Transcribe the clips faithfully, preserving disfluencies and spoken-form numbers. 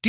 Do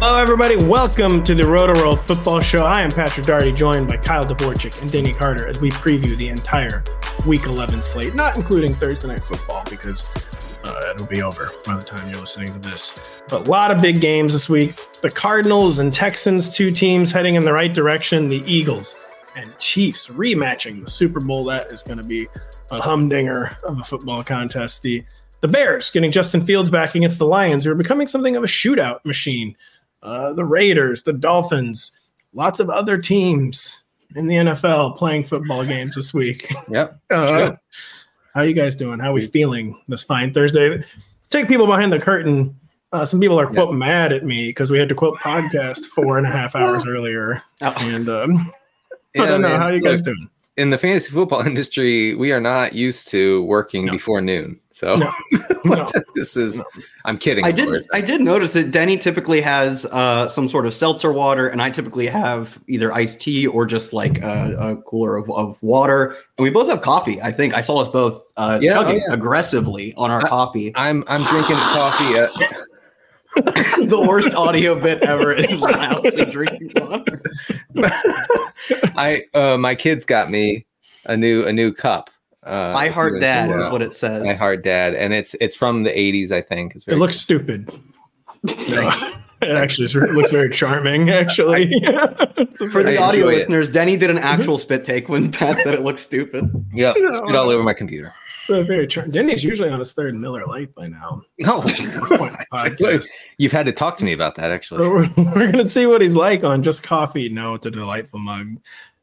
Hello, everybody. Welcome to the Roto-Roll Football Show. I am Patrick Daugherty, joined by Kyle Dvorchak and Danny Carter as we preview the entire Week eleven slate, not including Thursday Night Football, because uh, it'll be over by the time you're listening to this. But a lot of big games this week. The Cardinals and Texans, two teams heading in the right direction. The Eagles and Chiefs rematching the Super Bowl. That is going to be a humdinger of a football contest. The, the Bears getting Justin Fields back against the Lions, who are becoming something of a shootout machine. Uh, the Raiders, the Dolphins, lots of other teams in the N F L playing football games this week. Yep. Uh, how you guys doing? How are we feeling this fine Thursday? Take people behind the curtain. Uh, some people are, quote, yep. mad at me because we had to, quote, podcast four and a half hours earlier. Oh. And um, yeah, I don't know. Man. How are you guys Look, doing? In the fantasy football industry, we are not used to working no. before noon. So. No. No. This is, no. I'm kidding. I did, I did notice that Denny typically has uh, some sort of seltzer water, and I typically have either iced tea or just like uh, a cooler of, of water. And we both have coffee. I think I saw us both uh, yeah, chugging oh, yeah. aggressively on our I, coffee. I'm I'm drinking coffee. At- the worst audio bit ever is my house and drinking water. I uh, my kids got me a new a new cup. Uh, I Heart Dad is what it says. I Heart Dad, and it's it's from the eighties, I think. It's very it looks cool. stupid. No, it actually is, it looks very charming, actually. For the I audio listeners, it. Denny did an actual spit take when Pat said it looks stupid. Yeah, no, spit all over my computer. Uh, very charming. Denny's usually on his third Miller Lite by now. No, you've had to talk to me about that, actually. We're, we're going to see what he's like on Just Coffee. No, it's a delightful mug.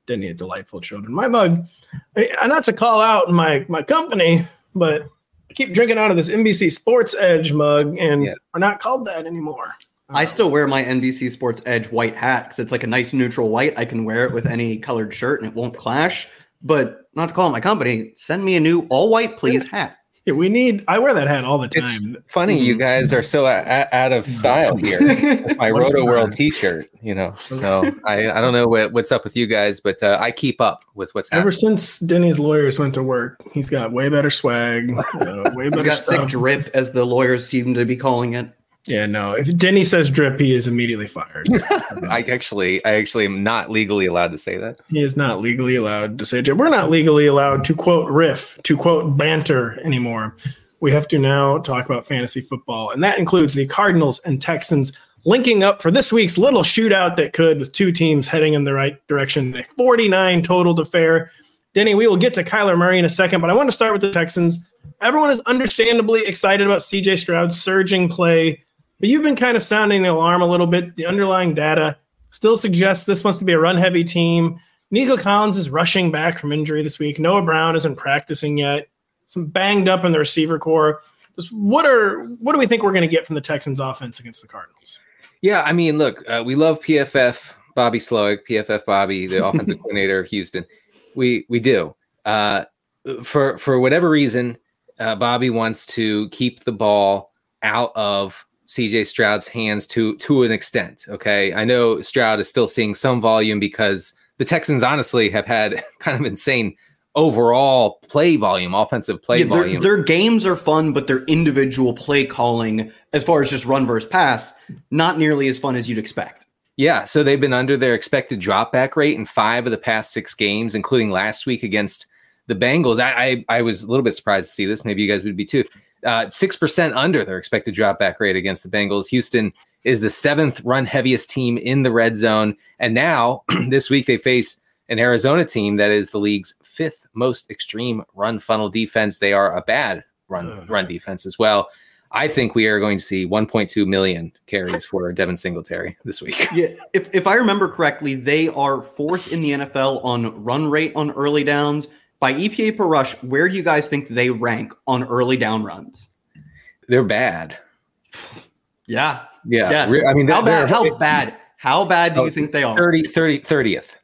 Denny had delightful children. My mug, I, not to call out my, my company, but I keep drinking out of this N B C Sports Edge mug, and yeah. we're not called that anymore. Um, I still wear my N B C Sports Edge white hat because it's like a nice neutral white. I can wear it with any colored shirt and it won't clash. But not to call my company, send me a new all-white, please, yeah. hat. Yeah, we need. I wear that hat all the time. It's funny, you guys are so a, a, out of style here. With my Roto World T-shirt, you know. So I, I don't know what, what's up with you guys, but uh, I keep up with what's happening. Ever since Denny's lawyers went to work, he's got way better swag, uh, way better. He's got stuff. Sick drip, as the lawyers seem to be calling it. Yeah, no. If Denny says drip, he is immediately fired. I actually, I actually am not legally allowed to say that. He is not legally allowed to say drip. We're not legally allowed to, quote, riff, to, quote, banter anymore. We have to now talk about fantasy football, and that includes the Cardinals and Texans linking up for this week's little shootout that could, with two teams heading in the right direction. A forty-nine total to fare. Denny, we will get to Kyler Murray in a second, but I want to start with the Texans. Everyone is understandably excited about C J. Stroud's surging play. But you've been kind of sounding the alarm a little bit. The underlying data still suggests this wants to be a run-heavy team. Nico Collins is rushing back from injury this week. Noah Brown isn't practicing yet. Some banged up in the receiver core. Just what are what do we think we're going to get from the Texans' offense against the Cardinals? Yeah, I mean, look, uh, we love P F F Bobby Slowick, P F F Bobby, the offensive coordinator of Houston. We we do. Uh, for for whatever reason, uh, Bobby wants to keep the ball out of C J Stroud's hands to to an extent. Okay, I know Stroud is still seeing some volume because the Texans honestly have had kind of insane overall play volume, offensive play yeah, volume. Their games are fun, but their individual play calling, as far as just run versus pass, not nearly as fun as you'd expect. Yeah, so they've been under their expected dropback rate in five of the past six games, including last week against the Bengals. I I, I was a little bit surprised to see this. Maybe you guys would be too. Uh, six percent under their expected dropback rate against the Bengals. Houston is the seventh run heaviest team in the red zone. And now this week they face an Arizona team that is the league's fifth most extreme run funnel defense. They are a bad run Ugh. run defense as well. I think we are going to see one point two million carries for Devin Singletary this week. Yeah, if if I remember correctly, they are fourth in the N F L on run rate on early downs. By E P A per rush, where do you guys think they rank on early down runs? They're bad. Yeah. Yeah. Yes. Re- I mean, how bad, how it, bad, how bad do oh, you think they are? thirty, thirty, thirtieth.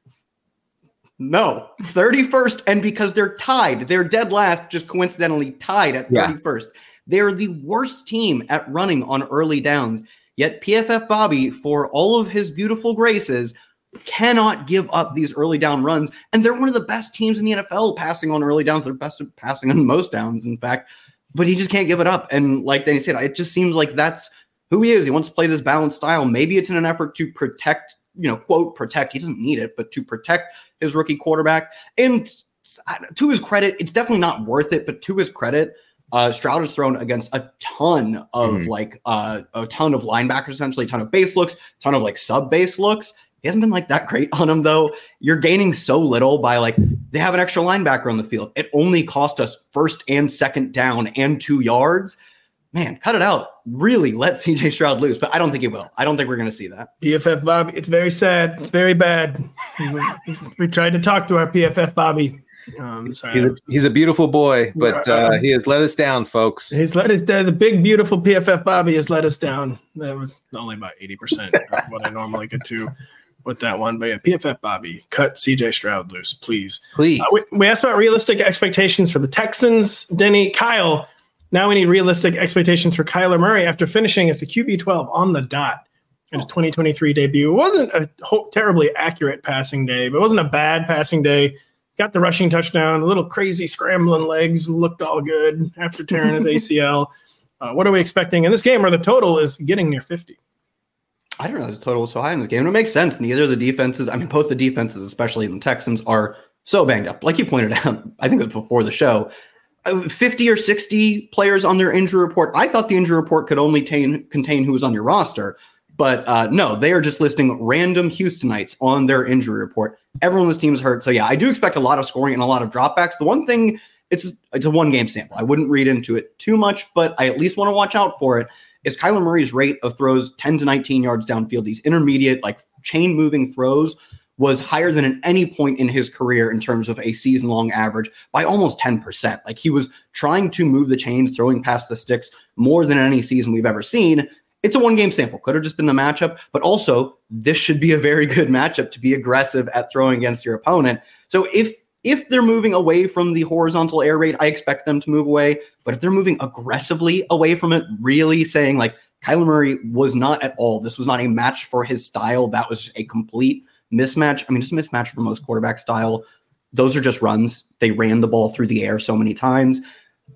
No, thirty-first. And because they're tied, they're dead last, just coincidentally tied at thirty-first. Yeah. They're the worst team at running on early downs. Yet P F F Bobby, for all of his beautiful graces, cannot give up these early down runs. And they're one of the best teams in the N F L passing on early downs. They're best at passing on most downs, in fact. But he just can't give it up. And like Danny said, it just seems like that's who he is. He wants to play this balanced style. Maybe it's in an effort to protect, you know, quote, protect. He doesn't need it, but to protect his rookie quarterback. And to his credit, it's definitely not worth it, but to his credit, Uh, Stroud is thrown against a ton of mm-hmm. like uh, a ton of linebackers, essentially a ton of base looks, a ton of like sub base looks. He hasn't been like that great on him though. You're gaining so little by like, they have an extra linebacker on the field. It only cost us first and second down and two yards. Man, cut it out. Really let C J Stroud loose, but I don't think he will. I don't think we're going to see that. P F F Bobby, it's very sad. It's very bad. We tried to talk to our P F F Bobby. Um, he's, a, he's a beautiful boy, but uh, he has let us down, folks. He's let us down. The big, beautiful P F F Bobby has let us down. That was only about eighty percent of what I normally get to with that one. But yeah, P F F Bobby, cut C J Stroud loose, please. Please. Uh, we, we asked about realistic expectations for the Texans. Denny, Kyle, now we need realistic expectations for Kyler Murray after finishing as the Q B twelve on the dot in his twenty twenty-three debut. It wasn't a ho- terribly accurate passing day, but it wasn't a bad passing day. Got the rushing touchdown, a little crazy scrambling legs, looked all good after tearing his A C L. Uh, what are we expecting in this game where the total is getting near fifty? I don't know if the total was so high in this game. And it makes sense. Neither of the defenses, I mean, both the defenses, especially the Texans, are so banged up. Like you pointed out, I think it was before the show, fifty or sixty players on their injury report. I thought the injury report could only tain, contain who was on your roster. But uh, no, they are just listing random Houstonites on their injury report. Everyone on this team is hurt. So, yeah, I do expect a lot of scoring and a lot of dropbacks. The one thing, it's it's a one-game sample. I wouldn't read into it too much, but I at least want to watch out for it, is Kyler Murray's rate of throws ten to nineteen yards downfield. These intermediate, like, chain-moving throws was higher than at any point in his career in terms of a season-long average by almost ten percent. Like, he was trying to move the chains, throwing past the sticks more than any season we've ever seen. It's a one-game sample. Could have just been the matchup, but also this should be a very good matchup to be aggressive at throwing against your opponent. So if if they're moving away from the horizontal air raid, I expect them to move away. But if they're moving aggressively away from it, really saying like Kyler Murray was not at all, this was not a match for his style. That was just a complete mismatch. I mean, just a mismatch for most quarterback style. Those are just runs. They ran the ball through the air so many times.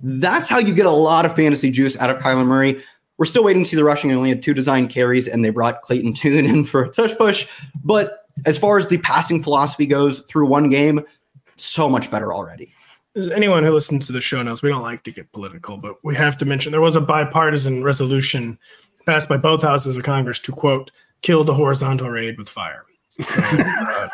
That's how you get a lot of fantasy juice out of Kyler Murray. We're still waiting to see the rushing. They only had two design carries, and they brought Clayton Tune in for a touch push. But as far as the passing philosophy goes through one game, so much better already. As anyone who listens to the show knows, we don't like to get political, but we have to mention there was a bipartisan resolution passed by both houses of Congress to, quote, kill the horizontal raid with fire. So, uh,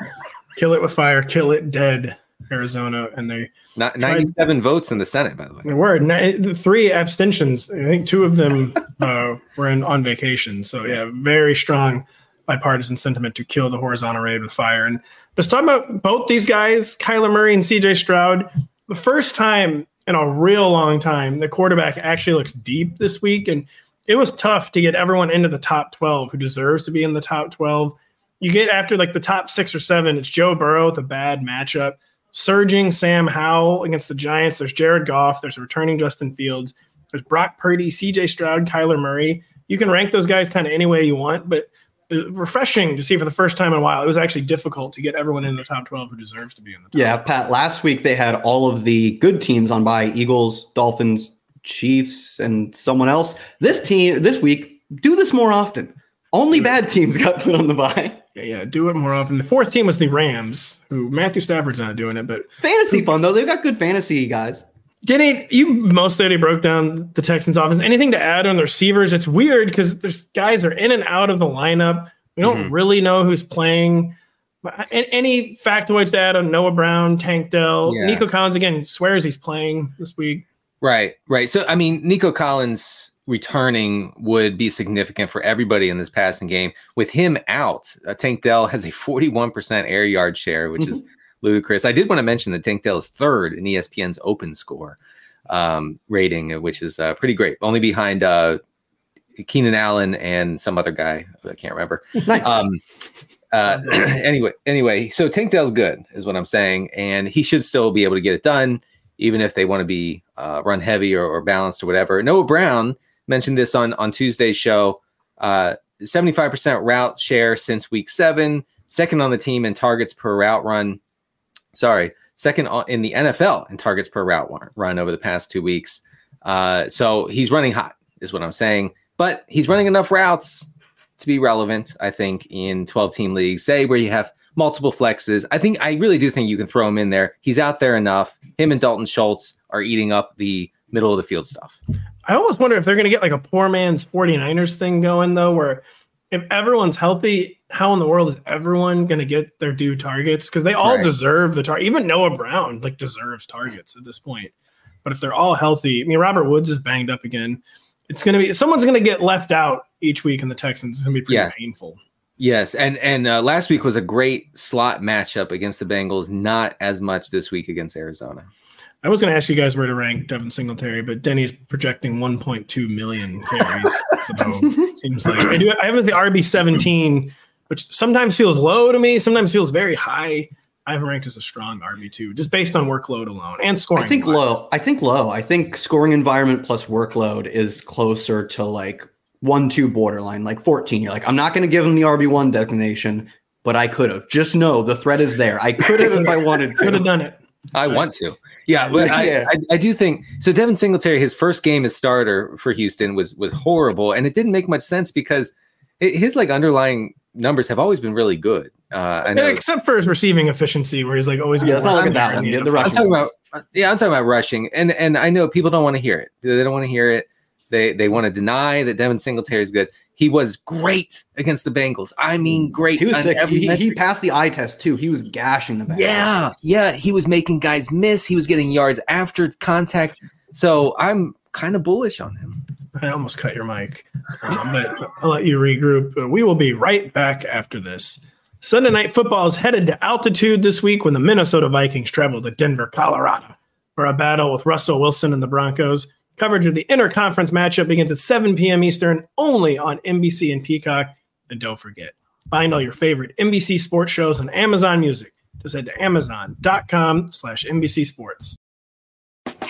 kill it with fire, kill it dead. Arizona, and they not ninety-seven tried, votes in the Senate, by the way. There were ni- three abstentions. I think two of them uh, were in, on vacation. So yeah, very strong bipartisan sentiment to kill the horizontal raid with fire. And just talking about both these guys, Kyler Murray and C J Stroud, the first time in a real long time, the quarterback actually looks deep this week. And it was tough to get everyone into the top twelve who deserves to be in the top twelve. You get after like the top six or seven, it's Joe Burrow with a bad matchup. Surging Sam Howell against the Giants. There's Jared Goff. There's returning Justin Fields. There's Brock Purdy, C J Stroud, Kyler Murray. You can rank those guys kind of any way you want, but refreshing to see for the first time in a while. It was actually difficult to get everyone in the top twelve who deserves to be in the top yeah, twelve. Pat, last week they had all of the good teams on bye, Eagles, Dolphins, Chiefs, and someone else. This team, this week, do this more often. Only bad teams got put on the bye. Yeah, yeah, do it more often. The fourth team was the Rams, who Matthew Stafford's not doing it, but fantasy fun though. They've got good fantasy guys. Denny, you mostly broke down the Texans' offense. Anything to add on the receivers? It's weird because there's guys are in and out of the lineup. We don't mm-hmm. really know who's playing. Any factoids to add on Noah Brown, Tank Dell, yeah. Nico Collins again swears he's playing this week. Right, right. So I mean, Nico Collins returning would be significant for everybody in this passing game. With him out, uh, Tank Dell has a forty-one percent air yard share, which is ludicrous. I did want to mention that Tank Dell is third in E S P N's open score um, rating, which is uh, pretty great. Only behind uh, Keenan Allen and some other guy. I can't remember. Um, uh, anyway, anyway, so Tank Dell's good is what I'm saying, and he should still be able to get it done, even if they want to be uh, run heavy or, or balanced or whatever. Noah Brown mentioned this on, on Tuesday's show, uh, seventy-five percent route share since week seven, second on the team in targets per route run. Sorry, second in the N F L in targets per route run over the past two weeks. Uh, so he's running hot is what I'm saying, but he's running enough routes to be relevant, I think, in twelve-team leagues, say where you have multiple flexes. I think I really do think you can throw him in there. He's out there enough. Him and Dalton Schultz are eating up the middle of the field stuff. I almost wonder if they're going to get like a poor man's 49ers thing going, though, where if everyone's healthy, how in the world is everyone going to get their due targets? Because they all right. deserve the target. Even Noah Brown like deserves targets at this point. But if they're all healthy, I mean, Robert Woods is banged up again. It's going to be someone's going to get left out each week in the Texans. It's going to be pretty yeah. painful. Yes, and and uh, last week was a great slot matchup against the Bengals. Not as much this week against Arizona. I was going to ask you guys where to rank Devin Singletary, but Denny's projecting one point two million carries. So seems like I do. I have the R B seventeen, which sometimes feels low to me, sometimes feels very high. I have ranked as a strong R B two, just based on workload alone and scoring. I think low. I think low. I think scoring environment plus workload is closer to like one two borderline, like fourteen. You're like, I'm not going to give him the R B one designation, but I could have. Just know the threat is there. I could have if I wanted to. Could have done it. I but, want to. Yeah, but yeah. I, I, I do think so. Devin Singletary, his first game as starter for Houston was was horrible, and it didn't make much sense because it, his like underlying numbers have always been really good, uh, I know. except for his receiving efficiency, where he's like always. Yeah, let's not look at that one. The, the I'm talking about yeah, I'm talking about rushing, and and I know people don't want to hear it. They don't want to hear it. They they want to deny that Devin Singletary is good. He was great against the Bengals. I mean, great. He was sick. He, he passed the eye test, too. He was gashing the Bengals. Yeah, yeah. He was making guys miss. He was getting yards after contact. So I'm kind of bullish on him. I almost cut your mic, um, but I'll let you regroup. We will be right back after this. Sunday Night Football is headed to altitude this week when the Minnesota Vikings travel to Denver, Colorado, for a battle with Russell Wilson and the Broncos. Coverage of the interconference matchup begins at seven p.m. Eastern, only on N B C and Peacock. And don't forget, find all your favorite N B C sports shows on Amazon Music. Just head to amazon.com slash NBC Sports.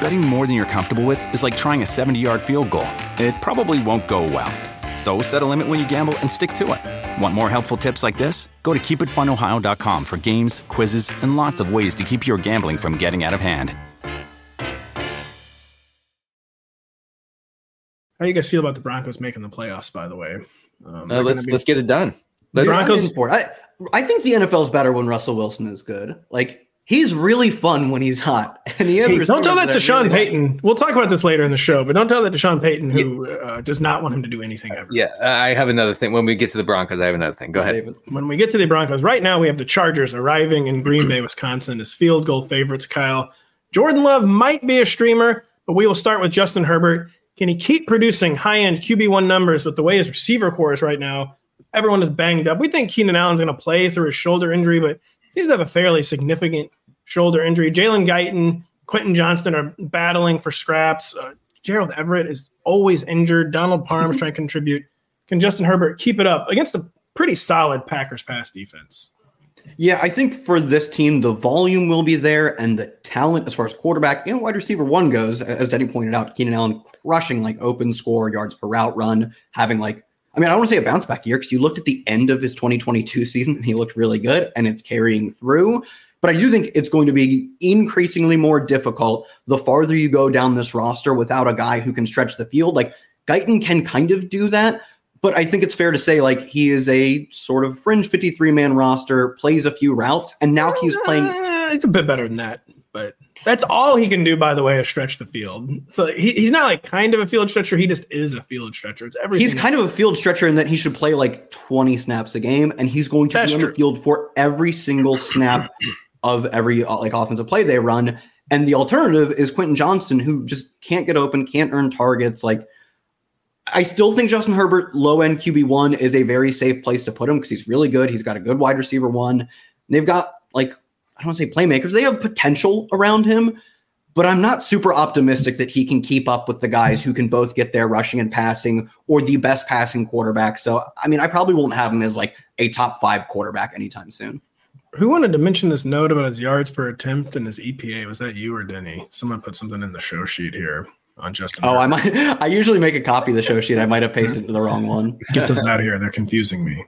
Betting more than you're comfortable with is like trying a seventy-yard field goal. It probably won't go well. So set a limit when you gamble and stick to it. Want more helpful tips like this? Go to keep it fun ohio dot com for games, quizzes, and lots of ways to keep your gambling from getting out of hand. How do you guys feel about the Broncos making the playoffs, by the way? Um, uh, let's be- let's get it done. Let's Broncos. I, I think the N F L is better when Russell Wilson is good. Like, he's really fun when he's hot. And he hey, don't tell that, that to Sean really Payton. Hot. We'll talk about this later in the show, but don't tell that to Sean Payton, who yeah. uh, does not want him to do anything ever. Yeah, I have another thing. When we get to the Broncos, I have another thing. Go Save ahead. It. When we get to the Broncos, right now we have the Chargers arriving in Green Bay, Wisconsin, as field goal favorites, Kyle. Jordan Love might be a streamer, but we will start with Justin Herbert. Can he keep producing high-end Q B one numbers with the way his receiver core is right now? everyone is banged up. We think Keenan Allen's going to play through his shoulder injury, but seems to have a fairly significant shoulder injury. Jalen Guyton, Quentin Johnston are battling for scraps. Uh, Gerald Everett is always injured. Donald Parham's trying to contribute. Can Justin Herbert keep it up against a pretty solid Packers pass defense? Yeah, I think for this team, the volume will be there, and the talent as far as quarterback and wide receiver one goes, as Danny pointed out, Keenan Allen crushing like open score, yards per route run, having like, I mean, I don't want to say a bounce back year because you looked at the end of his twenty twenty-two season and he looked really good, and it's carrying through. But I do think it's going to be increasingly more difficult the farther you go down this roster without a guy who can stretch the field. Like Guyton can kind of do that. But I think it's fair to say, like, he is a sort of fringe fifty-three man roster, plays a few routes, and now he's playing. Uh, it's a bit better than that, but that's all he can do, by the way, is stretch the field. So he, he's not, like, kind of a field stretcher. He just is a field stretcher. It's everything. He's kind of a field stretcher in that he should play, like, twenty snaps a game, and he's going to that's be on true. the field for every single snap of every, like, offensive play they run. And the alternative is Quentin Johnston, who just can't get open, can't earn targets, like, I still think Justin Herbert, low-end Q B one, is a very safe place to put him because he's really good. He's got a good wide receiver one. And they've got, like, I don't want to say playmakers. They have potential around him, but I'm not super optimistic that he can keep up with the guys who can both get there rushing and passing or the best passing quarterback. So, I mean, I probably won't have him as, like, a top-five quarterback anytime soon. Who wanted to mention this note about his yards per attempt and his E P A? Was that you or Denny? Someone put something in the show sheet here. On Justin oh, Herbert. I might. I usually make a copy of the show sheet. I might have pasted the wrong one. Get those out of here. They're confusing me.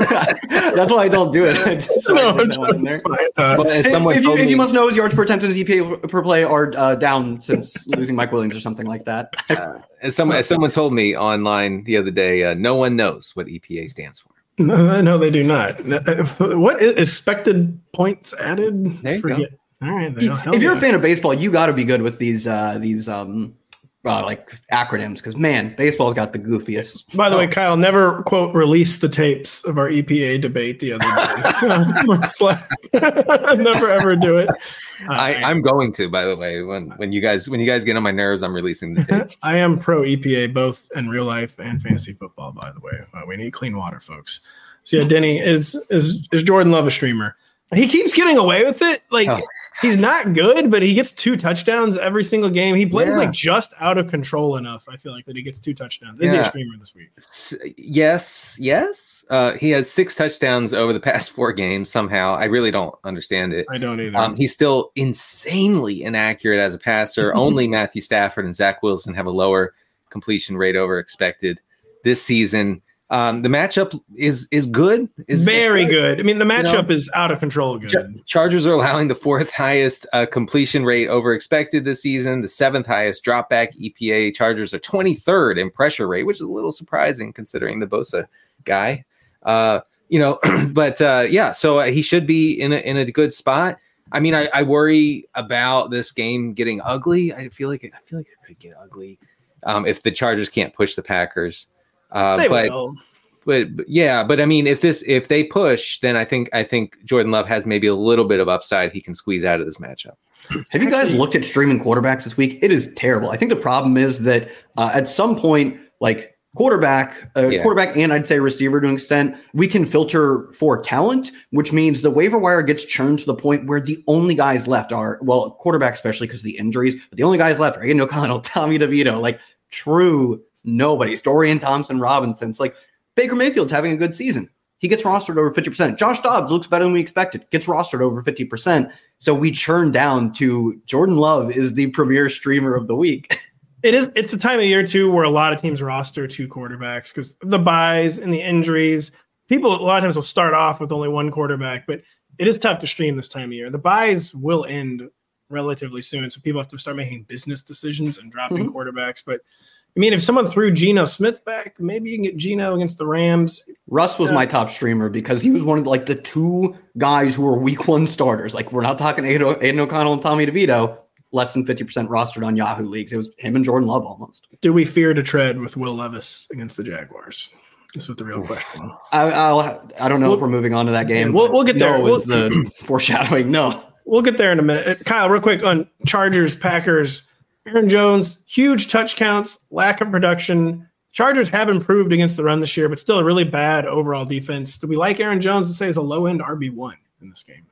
That's why I don't do it. I just, no, I no, it's fine. Uh, but if, if, you, if you must know, his yards per attempt and his E P A per play are uh, down since losing Mike Williams or something like that. Uh, as someone, as someone told me online the other day, uh, no one knows what E P A stands for. No, no, they do not. What is expected points added? There you Forget. go. All right. If you're yeah. a fan of baseball, you got to be good with these uh, these. Um, Uh, like acronyms, because man, baseball's got the goofiest. By the oh. way, Kyle, never quote release the tapes of our E P A debate the other day. I'll never ever do it. Uh, I, I'm going to. By the way, when when you guys when you guys get on my nerves, I'm releasing the tape. I am pro E P A both in real life and fantasy football. By the way, uh, we need clean water, folks. So yeah, Denny is is is Jordan Love a streamer? He keeps getting away with it. Like oh. he's not good, but he gets two touchdowns every single game. He plays yeah. like just out of control enough. I feel like that he gets two touchdowns. Is yeah. he a streamer this week? S- yes, yes. Uh, he has six touchdowns over the past four games. Somehow, I really don't understand it. I don't either. Um, he's still insanely inaccurate as a passer. Only Matthew Stafford and Zach Wilson have a lower completion rate over expected this season. Um, the matchup is is good. Is very good. I mean, the matchup you know, is out of control. Good. Ch- Chargers are allowing the fourth highest uh, completion rate over expected this season. The seventh highest drop back E P A. Chargers are twenty-third in pressure rate, which is a little surprising considering the Bosa guy. Uh, you know, but uh, yeah, so uh, he should be in a, in a good spot. I mean, I, I worry about this game getting ugly. I feel like it, I feel like it could get ugly um, if the Chargers can't push the Packers. Uh, but, but, but yeah, but I mean, if this, if they push, then I think, I think Jordan Love has maybe a little bit of upside he can squeeze out of this matchup. Have you guys looked at streaming quarterbacks this week? It is terrible. I think the problem is that uh, at some point, like quarterback, uh, yeah. quarterback, and I'd say receiver to an extent, we can filter for talent, which means the waiver wire gets churned to the point where the only guys left are, well, quarterback, especially because of the injuries, but the only guys left are Aiden O'Connell, Tommy DeVito, like true nobody's Dorian Thompson Robinson's like Baker Mayfield's having a good season. He gets rostered over fifty percent. Josh Dobbs looks better than we expected, gets rostered over fifty percent. So we churn down to Jordan Love is the premier streamer of the week. It is. It's a time of year too, where a lot of teams roster two quarterbacks because the buys and the injuries, people, a lot of times will start off with only one quarterback, but it is tough to stream this time of year. The buys will end relatively soon. So people have to start making business decisions and dropping mm-hmm. quarterbacks. But I mean, if someone threw Geno Smith back, maybe you can get Geno against the Rams. Russ was yeah. my top streamer because he was one of the, like the two guys who were week one starters. Like we're not talking Aiden, Aiden O'Connell and Tommy DeVito, less than fifty percent rostered on Yahoo leagues. It was him and Jordan Love almost. Do we fear to tread with Will Levis against the Jaguars? That's what the real question. I I'll, I don't know we'll, if we're moving on to that game. We'll, we'll get there. No we'll, is the foreshadowing. No, we'll get there in a minute. Kyle, real quick on Chargers, Packers. Aaron Jones, huge touch counts, lack of production. Chargers have improved against the run this year, but still a really bad overall defense. Do we like Aaron Jones to say is a low-end R B one in this game?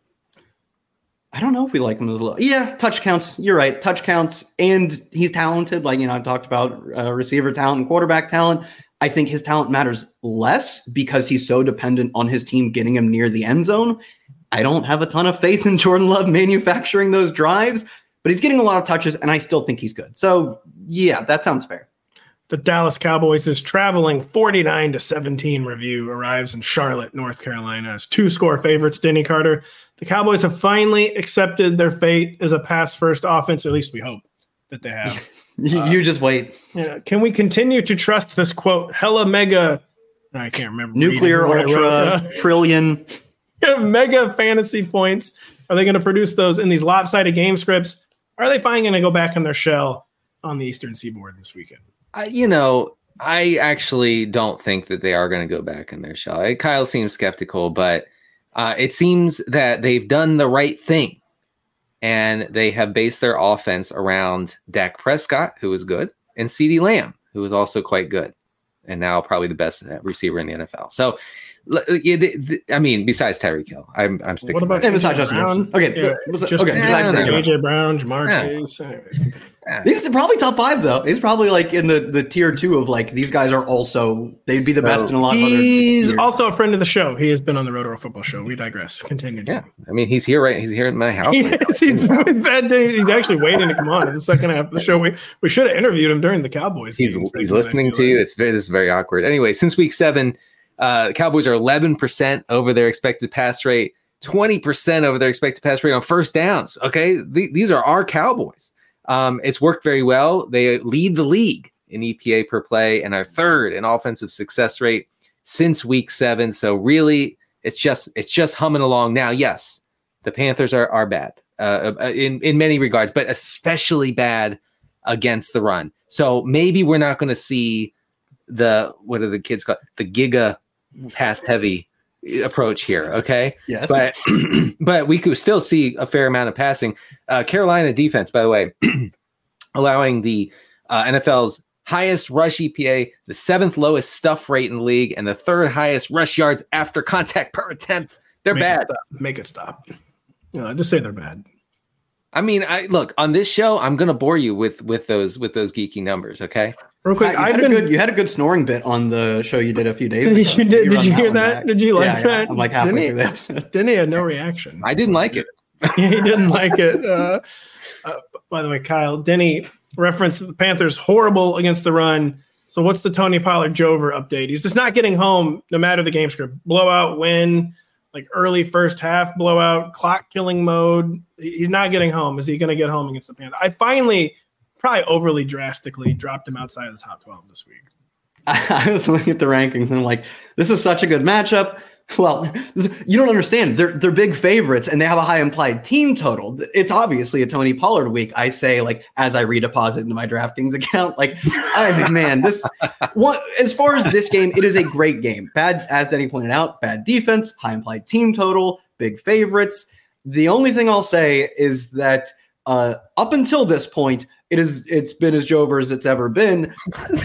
I don't know if we like him as low. Yeah, touch counts. You're right. Touch counts. And he's talented. Like, you know, I've talked about uh, receiver talent and quarterback talent. I think his talent matters less because he's so dependent on his team getting him near the end zone. I don't have a ton of faith in Jordan Love manufacturing those drives, but he's getting a lot of touches, and I still think he's good. So, yeah, that sounds fair. The Dallas Cowboys is traveling forty-nine to seventeen review arrives in Charlotte, North Carolina as two-score favorites. Danny Carter, the Cowboys have finally accepted their fate as a pass-first offense, or at least we hope that they have. you, uh, you just wait. You know, can we continue to trust this, quote, hella mega, I can't remember. Nuclear, ultra, trillion. Mega fantasy points. Are they going to produce those in these lopsided game scripts? Are they finally going to go back in their shell on the Eastern Seaboard this weekend? I, you know, I actually don't think that they are going to go back in their shell. I, Kyle seems skeptical, but uh, it seems that they've done the right thing. And they have based their offense around Dak Prescott, who is good, and CeeDee Lamb, who is also quite good, and now probably the best receiver in the N F L. So, I mean, besides Tyreek Hill, I'm, I'm sticking what about and besides Justin Brown? Jefferson. Okay. Yeah, was, Justin, okay. Yeah, yeah, A J Brown, Jahmyr Gibbs. Yeah. Anyways. Yeah. These are probably top five, though. He's probably like in the, the tier two of like these guys are also they'd be the so best in a lot of other. He's years. Also a friend of the show. He has been on the Roto Football Show. We digress. Continue. Yeah, down. I mean he's here right. He's here in my house. He is, he's, he's actually waiting to come on in the second half of the show. We we should have interviewed him during the Cowboys. He's games, he's listening to you. Like. It's very, this is very awkward. Anyway, since week seven, uh, the Cowboys are eleven percent over their expected pass rate, twenty percent over their expected pass rate on first downs. Okay, Th- these are our Cowboys. Um, it's worked very well. They lead the league in E P A per play and are third in offensive success rate since week seven. So really, it's just it's just humming along now. Yes, the Panthers are are bad uh, in in many regards, but especially bad against the run. So maybe we're not going to see the what are the kids called the giga pass heavy approach here. Okay. Yes. But, but we could still see a fair amount of passing. Uh, Carolina defense, by the way, allowing the uh, N F L's highest rush E P A, the seventh lowest stuff rate in the league, and the third highest rush yards after contact per attempt. They're Make bad. It stop. Make it stop. No, just say they're bad. I mean, I look on this show, I'm going to bore you with, with those, with those geeky numbers. Okay. Real quick, I, you, had been, good, you had a good snoring bit on the show you did a few days ago. You did you, did you hear that? Back. Did you like yeah, that? Yeah. I'm like halfway through this. Denny had no reaction. I didn't like it. He didn't like it. Uh, uh, by the way, Kyle, Denny referenced the Panthers horrible against the run. So what's the Tony Pollard Jover update? He's just not getting home no matter the game script. Blowout win, like early first half blowout, clock killing mode. He's not getting home. Is he going to get home against the Panthers? I finally... probably overly drastically dropped him outside of the top twelve this week. I was looking at the rankings and I'm like, this is such a good matchup. Well, you don't understand. They're they're big favorites and they have a high implied team total. It's obviously a Tony Pollard week. I say like as I redeposit into my DraftKings account, like, I man, this what as far as this game, it is a great game. Bad, as Denny pointed out, bad defense, high implied team total, big favorites. The only thing I'll say is that uh, up until this point, It is, it's been as Jover as it's ever been.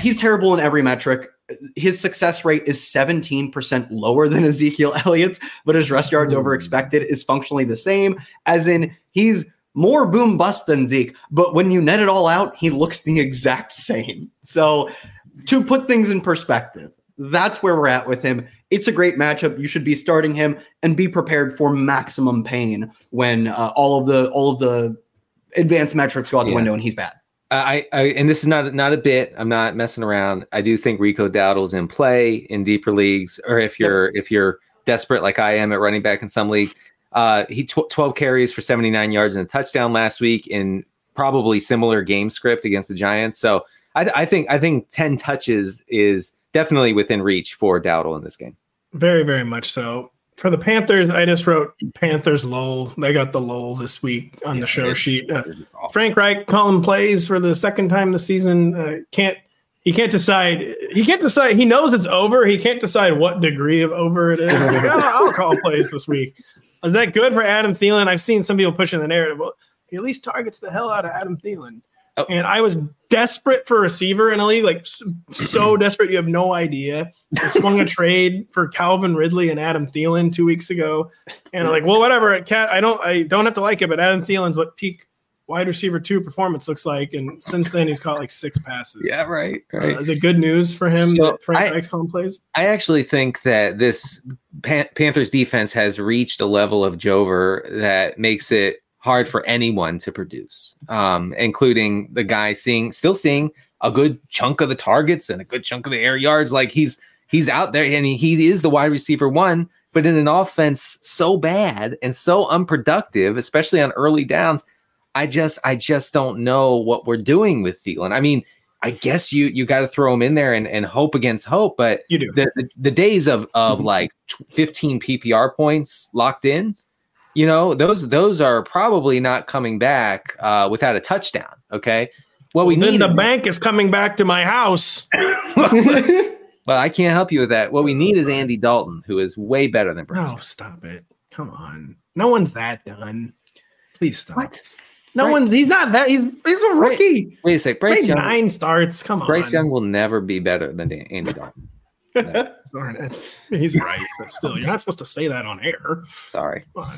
He's terrible in every metric. His success rate is seventeen percent lower than Ezekiel Elliott's, but his rush yards over expected is functionally the same, as in he's more boom bust than Zeke. But when you net it all out, he looks the exact same. So to put things in perspective, that's where we're at with him. It's a great matchup. You should be starting him and be prepared for maximum pain when uh, all of the, all of the, advanced metrics go out the yeah. window and he's bad. I, I and this is not not a bit. I'm not messing around. I do think Rico Dowdle's in play in deeper leagues, or if you're yep. if you're desperate like I am at running back in some leagues. Uh, he tw- twelve carries for seventy-nine yards and a touchdown last week in probably similar game script against the Giants. So I, I think I think ten touches is definitely within reach for Dowdle in this game. Very very much so. For the Panthers, I just wrote Panthers lull. They got the lull this week on yeah, the show sheet. Uh, Frank Reich calling plays for the second time this season. Uh, can't he can't decide. He can't decide. He knows it's over. He can't decide what degree of over it is. Like, oh, I'll call plays this week. Is that good for Adam Thielen? I've seen some people pushing the narrative. Well, he at least targets the hell out of Adam Thielen. oh. and I was desperate for a receiver in a league, like so desperate you have no idea. I swung a trade for Calvin Ridley and Adam Thielen two weeks ago, and I'm like, well, whatever. Cat, I don't, I don't have to like it, but Adam Thielen's what peak wide receiver two performance looks like, and since then he's caught like six passes. Yeah, right. right. Uh, is it good news for him so that Frank Rexholm plays? I actually think that this Pan- Panthers defense has reached a level of Jover that makes it hard for anyone to produce, um, including the guy seeing, still seeing a good chunk of the targets and a good chunk of the air yards. Like he's he's out there, and he, he is the wide receiver one, but in an offense so bad and so unproductive, especially on early downs. I just, I just don't know what we're doing with Thielen. I mean, I guess you, you got to throw him in there and, and hope against hope, but you do. The, the, the days of, of like fifteen P P R points locked in, you know, those, those are probably not coming back uh, without a touchdown. Okay. What we well, need then the bank is coming back to my house. Well, I can't help you with that. What we need is Andy Dalton, who is way better than Bryce. Oh, stop it. Come on. No one's that done. Please stop. What? No Bryce. one's. He's not that. He's he's a rookie. Wait a sec. Bryce Young, nine starts. Come on. Bryce Young will never be better than Andy Dalton. No. Darn it. He's right, but still, you're not supposed to say that on air. Sorry. Come on. Uh,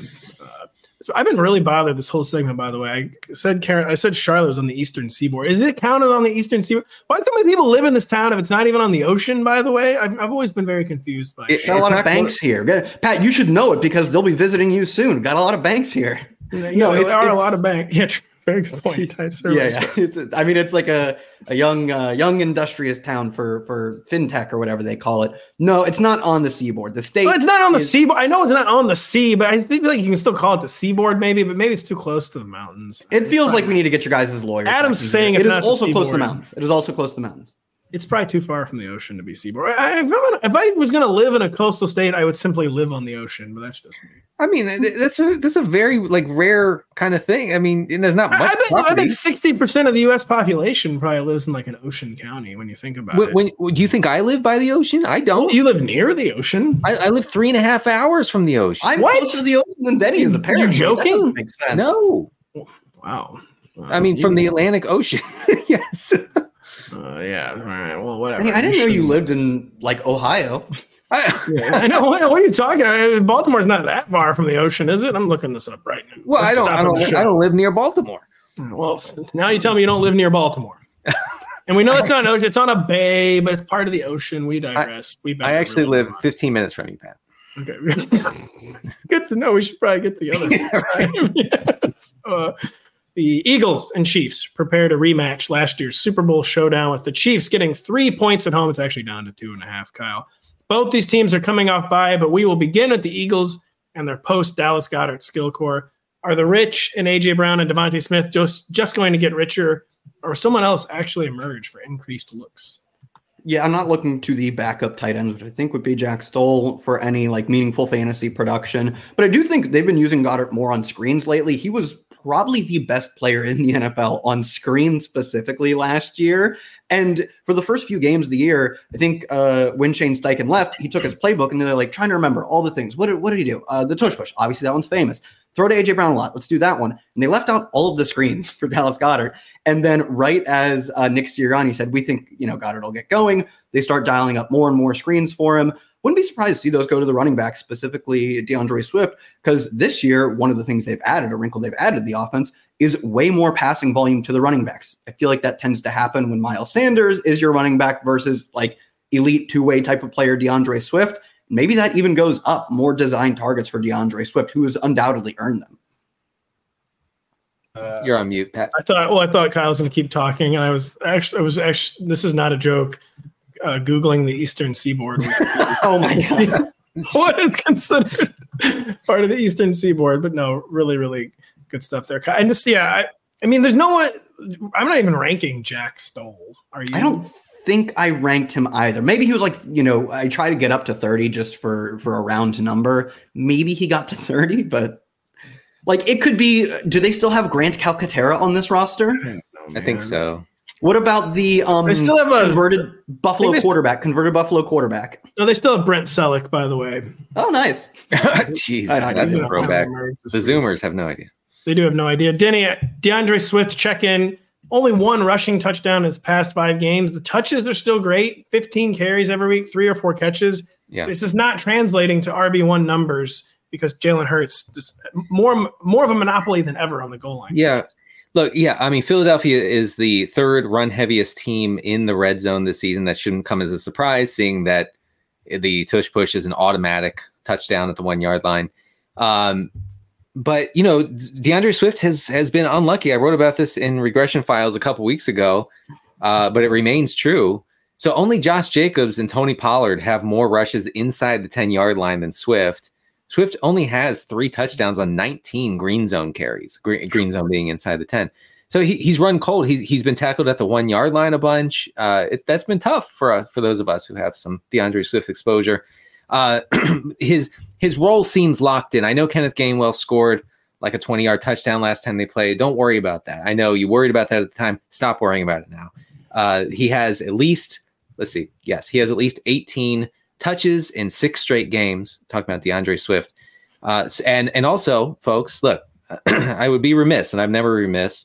so I've been really bothered this whole segment. By the way, I said Karen. I said Charlotte was on the Eastern Seaboard. Is it counted on the Eastern Seaboard? Why do so many people live in this town if it's not even on the ocean? By the way, I've I've always been very confused by it. It got a lot of banks here, Pat. You should know it because they'll be visiting you soon. Got a lot of banks here. No, yeah, there it's, are it's, a lot of banks. Yeah, very good point. Yeah, yeah. It's a, I mean, it's like a, a young, uh, young industrious town for, for fintech or whatever they call it. No, it's not on the seaboard. The state. Well, it's not on the is, seaboard. I know it's not on the sea, but I think like you can still call it the seaboard, maybe. But maybe it's too close to the mountains. It I mean, feels probably. like we need to get your guys' lawyers. Adam's saying it's it not is also close to the mountains. It is also close to the mountains. It's probably too far from the ocean to be seaboard. I, if, gonna, if I was going to live in a coastal state, I would simply live on the ocean, but that's just me. I mean, that's a, that's a very like rare kind of thing. I mean, and there's not much. I, I, think, I think sixty percent of the U S population probably lives in like an ocean county when you think about when, it. When, do you think I live by the ocean? I don't. Well, you live near the ocean. I, I live three and a half hours from the ocean. I'm what? closer to the ocean than Denny is, apparently. You're joking? That makes sense. No. Wow. Wow. I mean, you from know. the Atlantic Ocean. Yes. Uh, yeah. All right. Well, whatever. Hey, I didn't you know shouldn't. you lived in like Ohio. I, yeah, I know. What, what are you talking about? Baltimore's not that far from the ocean, is it? I'm looking this up right now. Well, Let's I don't. I don't, I don't live near Baltimore. Well, now you tell me you don't live near Baltimore, and we know it's not an ocean. It's on a bay, but it's part of the ocean. We digress. I, we. I actually live on. fifteen minutes from you, Pat. Okay. Good to know. We should probably get together. Yeah, yes. uh, The Eagles and Chiefs prepare to rematch last year's Super Bowl showdown with the Chiefs getting three points at home. It's actually down to two and a half, Kyle. Both these teams are coming off bye, but we will begin with the Eagles and their post-Dallas Goedert skill core. Are the rich and A J. Brown and Devontae Smith just, just going to get richer, or someone else actually emerge for increased looks? Yeah, I'm not looking to the backup tight ends, which I think would be Jack Stoll, for any like meaningful fantasy production. But I do think they've been using Goedert more on screens lately. He was probably the best player in the N F L on screen specifically last year. And for the first few games of the year, I think uh, when Shane Steichen left, he took his playbook and they're like trying to remember all the things. What did, what did he do? Uh, the tush push. Obviously, that one's famous. Throw to A J. Brown a lot. Let's do that one. And they left out all of the screens for Dallas Goedert. And then right as uh, Nick Sirianni said, we think, you know, Goedert will get going. They start dialing up more and more screens for him. Wouldn't be surprised to see those go to the running back, specifically DeAndre Swift, because this year, one of the things they've added, a wrinkle they've added to the offense, is way more passing volume to the running backs. I feel like that tends to happen when Miles Sanders is your running back versus like elite two-way type of player DeAndre Swift. Maybe that even goes up, more design targets for DeAndre Swift, who has undoubtedly earned them. Uh, You're on mute, Pat. I thought. Well, I thought Kyle was going to keep talking, and I was actually. I was actually. This is not a joke. Uh, Googling the Eastern Seaboard. Oh my God. What is considered part of the Eastern Seaboard, but no, really, really good stuff there. I just, yeah, I, I mean, there's no one, I'm not even ranking Jack Stoll. Are you? I don't think I ranked him either. Maybe he was like, you know, I try to get up to thirty just for, for a round number. Maybe he got to thirty, but like it could be, do they still have Grant Calcaterra on this roster? I, know, I think so. What about the um, they still have a, converted Buffalo quarterback, st- converted Buffalo quarterback? No, they still have Brent Selleck, by the way. Oh, nice. Jeez, that's a throwback. The Zoomers have no idea. They do have no idea. Denny, DeAndre Swift check-in Only one rushing touchdown in his past five games. The touches are still great. fifteen carries every week, three or four catches. Yeah. This is not translating to R B one numbers because Jalen Hurts is more, more of a monopoly than ever on the goal line. Yeah. Look, yeah, I mean, Philadelphia is the third run-heaviest team in the red zone this season. That shouldn't come as a surprise, seeing that the tush-push is an automatic touchdown at the one-yard line. Um, but, you know, DeAndre Swift has has been unlucky. I wrote about this in Regression Files a couple weeks ago, uh, but it remains true. So only Josh Jacobs and Tony Pollard have more rushes inside the ten-yard line than Swift. Swift only has three touchdowns on nineteen green zone carries, green, green zone being inside the ten. So he, he's run cold. He's, he's been tackled at the one-yard line a bunch. Uh, it's, that's been tough for uh, for those of us who have some DeAndre Swift exposure. Uh, his his role seems locked in. I know Kenneth Gainwell scored like a twenty-yard touchdown last time they played. Don't worry about that. I know you worried about that at the time. Stop worrying about it now. Uh, he has at least, let's see, yes, he has at least eighteen touches in six straight games. Talking about DeAndre Swift. Uh, and, and also, folks, look, I would be remiss, and I'm never remiss,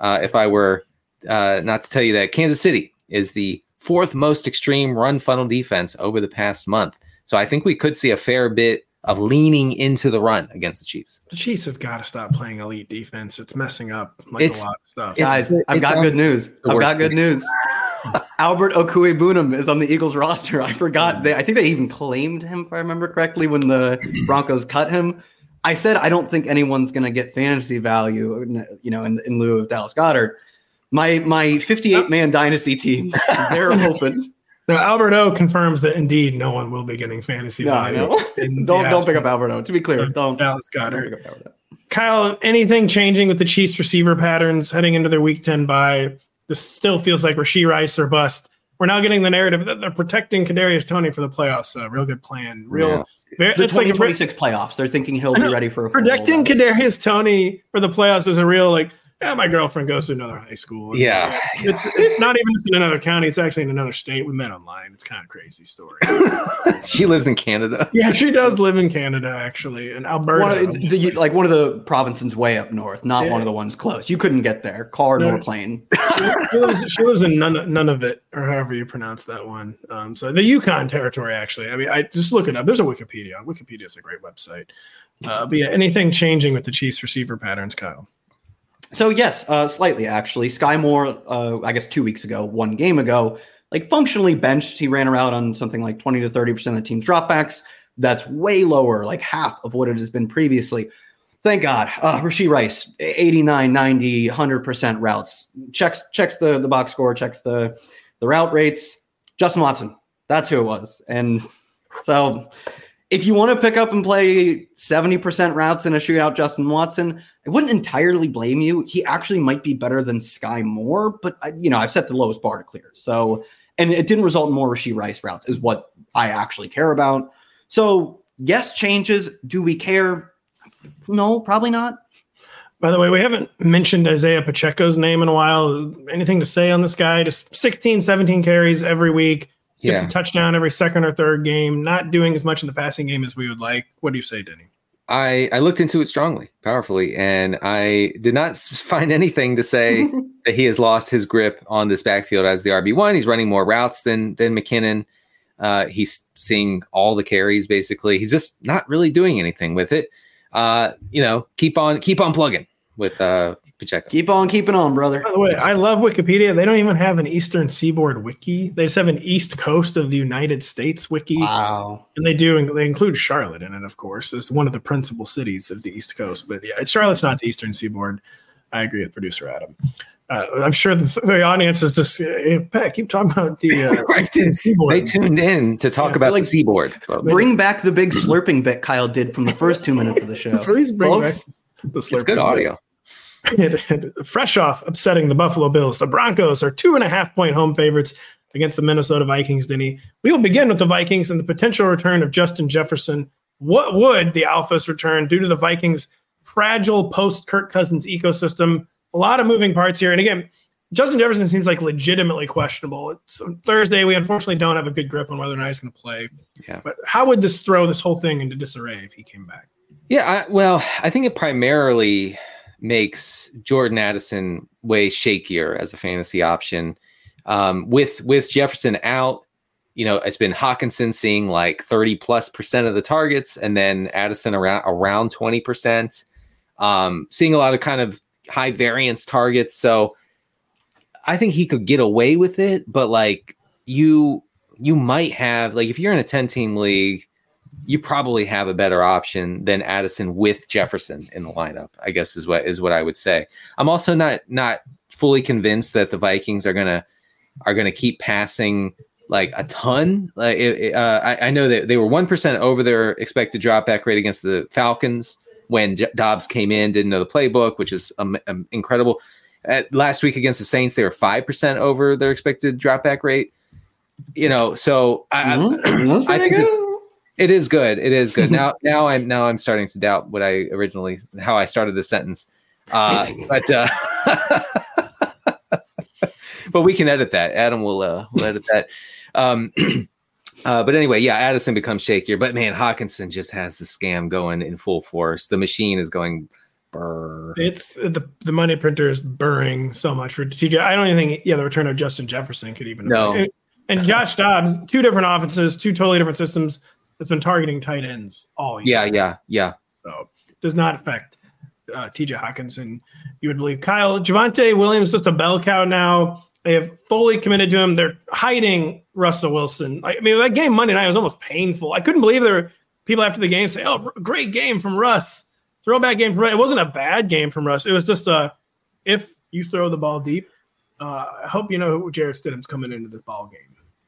uh, if I were uh, not to tell you that Kansas City is the fourth most extreme run funnel defense over the past month. So I think we could see a fair bit of leaning into the run against the Chiefs. The Chiefs have got to stop playing elite defense. It's messing up like it's, a lot of stuff. Guys, it's, I've, it's got I've got good news. I've got good news. Albert Okwuegbunam is on the Eagles roster. I forgot. They, I think they even claimed him, if I remember correctly, when the Broncos cut him. I said I don't think anyone's going to get fantasy value, you know, in, in lieu of Dallas Goedert. My my fifty-eight man dynasty teams, they're open. Now, Albert O confirms that indeed no one will be getting fantasy no, value. Don't don't pick up Albert O. To be clear, don't. Dallas Goedert. Don't pick up Kyle, anything changing with the Chiefs receiver patterns heading into their Week ten bye? This still feels like Rashee Rice or bust. We're now getting the narrative that they're protecting Kadarius Toney for the playoffs. A uh, real good plan. Real. Yeah. Very, the it's twenty twenty-six like a, playoffs. They're thinking he'll be ready for a protecting Kadarius Toney for the playoffs is a real like. Yeah, my girlfriend goes to another high school. Yeah. yeah. It's it's not even in another county. It's actually in another state. We met online. It's kind of a crazy story. She lives in Canada. Yeah, she does live in Canada, actually, in Alberta. One of, the, like one of the provinces way up north, not yeah. one of the ones close. You couldn't get there, car no. nor plane. She, she, lives, she lives in Nunavut, or however you pronounce that one. Um, so the Yukon territory, actually. I mean, I just look it up. There's a Wikipedia. Wikipedia is a great website. Uh, but yeah, anything changing with the Chiefs receiver patterns, Kyle? So, yes, uh, slightly, actually. Sky Moore, uh, I guess two weeks ago, one game ago, like functionally benched. He ran around on something like twenty to thirty percent of the team's dropbacks. That's way lower, like half of what it has been previously. Thank God. Uh, Rashee Rice, eighty-nine, ninety, one hundred percent routes. Checks checks the, the box score, checks the, the route rates. Justin Watson, that's who it was. And so... if you want to pick up and play seventy percent routes in a shootout, Justin Watson, I wouldn't entirely blame you. He actually might be better than Sky Moore, but I, you know, I've set the lowest bar to clear. So, and it didn't result in more Rashee Rice routes is what I actually care about. So yes, changes. Do we care? No, probably not. By the way, we haven't mentioned Isaiah Pacheco's name in a while. Anything to say on this guy? Just sixteen, seventeen carries every week. Gets yeah. a touchdown every second or third game, not doing as much in the passing game as we would like. What do you say, Denny? I, I looked into it strongly, powerfully, and I did not find anything to say that he has lost his grip on this backfield as the R B one. He's running more routes than than McKinnon. Uh, he's seeing all the carries, basically. He's just not really doing anything with it. Uh, you know, keep on keep on plugging with uh, Pacheco. Keep on keeping on, brother. By the way, I love Wikipedia. They don't even have an Eastern Seaboard wiki. They just have an East Coast of the United States wiki. Wow. And they do. They include Charlotte in it, of course. It's one of the principal cities of the East Coast. But yeah, Charlotte's not the Eastern Seaboard. I agree with producer Adam. Uh, I'm sure the, the audience is just, hey, Pat, keep talking about the uh, Eastern Seaboard. They tuned in to talk yeah, about like, the Seaboard. Folks. Bring back the big slurping bit Kyle did from the first two minutes of the show. Please bring folks, back the slurping. It's good audio. Bit. Fresh off upsetting the Buffalo Bills, the Broncos are two and a half point home favorites against the Minnesota Vikings. Denny, we will begin with the Vikings and the potential return of Justin Jefferson. What would the Alphas return due to the Vikings' fragile post Kirk Cousins ecosystem? A lot of moving parts here. And again, Justin Jefferson seems like legitimately questionable. It's Thursday. We unfortunately don't have a good grip on whether or not he's going to play. Yeah. But how would this throw this whole thing into disarray if he came back? Yeah. I, well, I think it primarily makes Jordan Addison way shakier as a fantasy option. Um, with with Jefferson out, you know, it's been Hockenson seeing like thirty plus percent of the targets, and then Addison around around twenty percent, um, seeing a lot of kind of high variance targets. So I think he could get away with it, but like you you might have, like if you're in a ten team league, you probably have a better option than Addison with Jefferson in the lineup, I guess is what is what I would say. I'm also not not fully convinced that the Vikings are gonna are gonna keep passing like a ton. Like it, uh, I, I know that they were one percent over their expected dropback rate against the Falcons when J- Dobbs came in, didn't know the playbook, which is um, um, incredible. At, last week against the Saints, they were five percent over their expected dropback rate. You know, so I, mm-hmm. That's pretty I think good. That, It is good. It is good. Now, now I'm now I'm starting to doubt what I originally how I started this sentence, uh, but uh, but we can edit that. Adam will uh, will edit that. Um, uh, but anyway, yeah, Addison becomes shakier. But man, Hockenson just has the scam going in full force. The machine is going burr. It's the the money printer is burring so much for T J. I don't even think yeah the return of Justin Jefferson could even no it, and Josh Dobbs. Two different offenses, two totally different systems. It's been targeting tight ends all year. Yeah, yeah, yeah. So it does not affect uh, T J. Hockenson, you would believe. Kyle, Javonte Williams just a bell cow now. They have fully committed to him. They're hiding Russell Wilson. I mean, that game Monday night was almost painful. I couldn't believe there were people after the game say, oh, great game from Russ. Throwback game from Russ. It wasn't a bad game from Russ. It was just a, if you throw the ball deep, uh, I hope you know who Jarrett Stidham's coming into this ball game.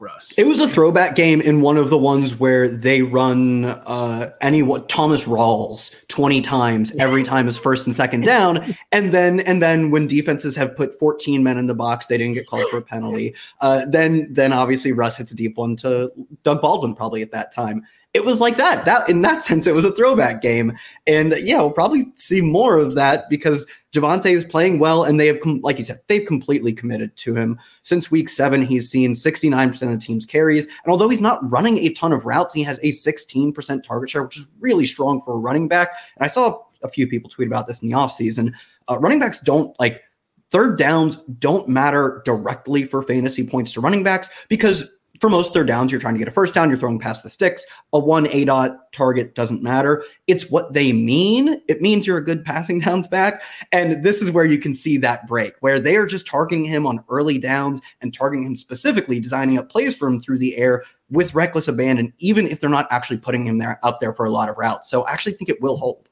Russ. It was a throwback game in one of the ones where they run uh, any what Thomas Rawls twenty times every time is first and second down, and then and then when defenses have put fourteen men in the box, they didn't get called for a penalty. Uh, then then obviously Russ hits a deep one to Doug Baldwin probably at that time. It was like that. That in that sense, it was a throwback game, and yeah, we'll probably see more of that because Javonte is playing well, and they have, like you said, they've completely committed to him since week seven. He's seen sixty-nine percent of the team's carries, and although he's not running a ton of routes, he has a sixteen percent target share, which is really strong for a running back. And I saw a few people tweet about this in the offseason. Uh, running backs don't like third downs don't matter directly for fantasy points to running backs because. For most third downs, you're trying to get a first down, you're throwing past the sticks. A one A D O T target doesn't matter. It's what they mean. It means you're a good passing downs back. And this is where you can see that break, where they are just targeting him on early downs and targeting him specifically, designing up plays for him through the air with reckless abandon, even if they're not actually putting him there out there for a lot of routes. So I actually think it will hold.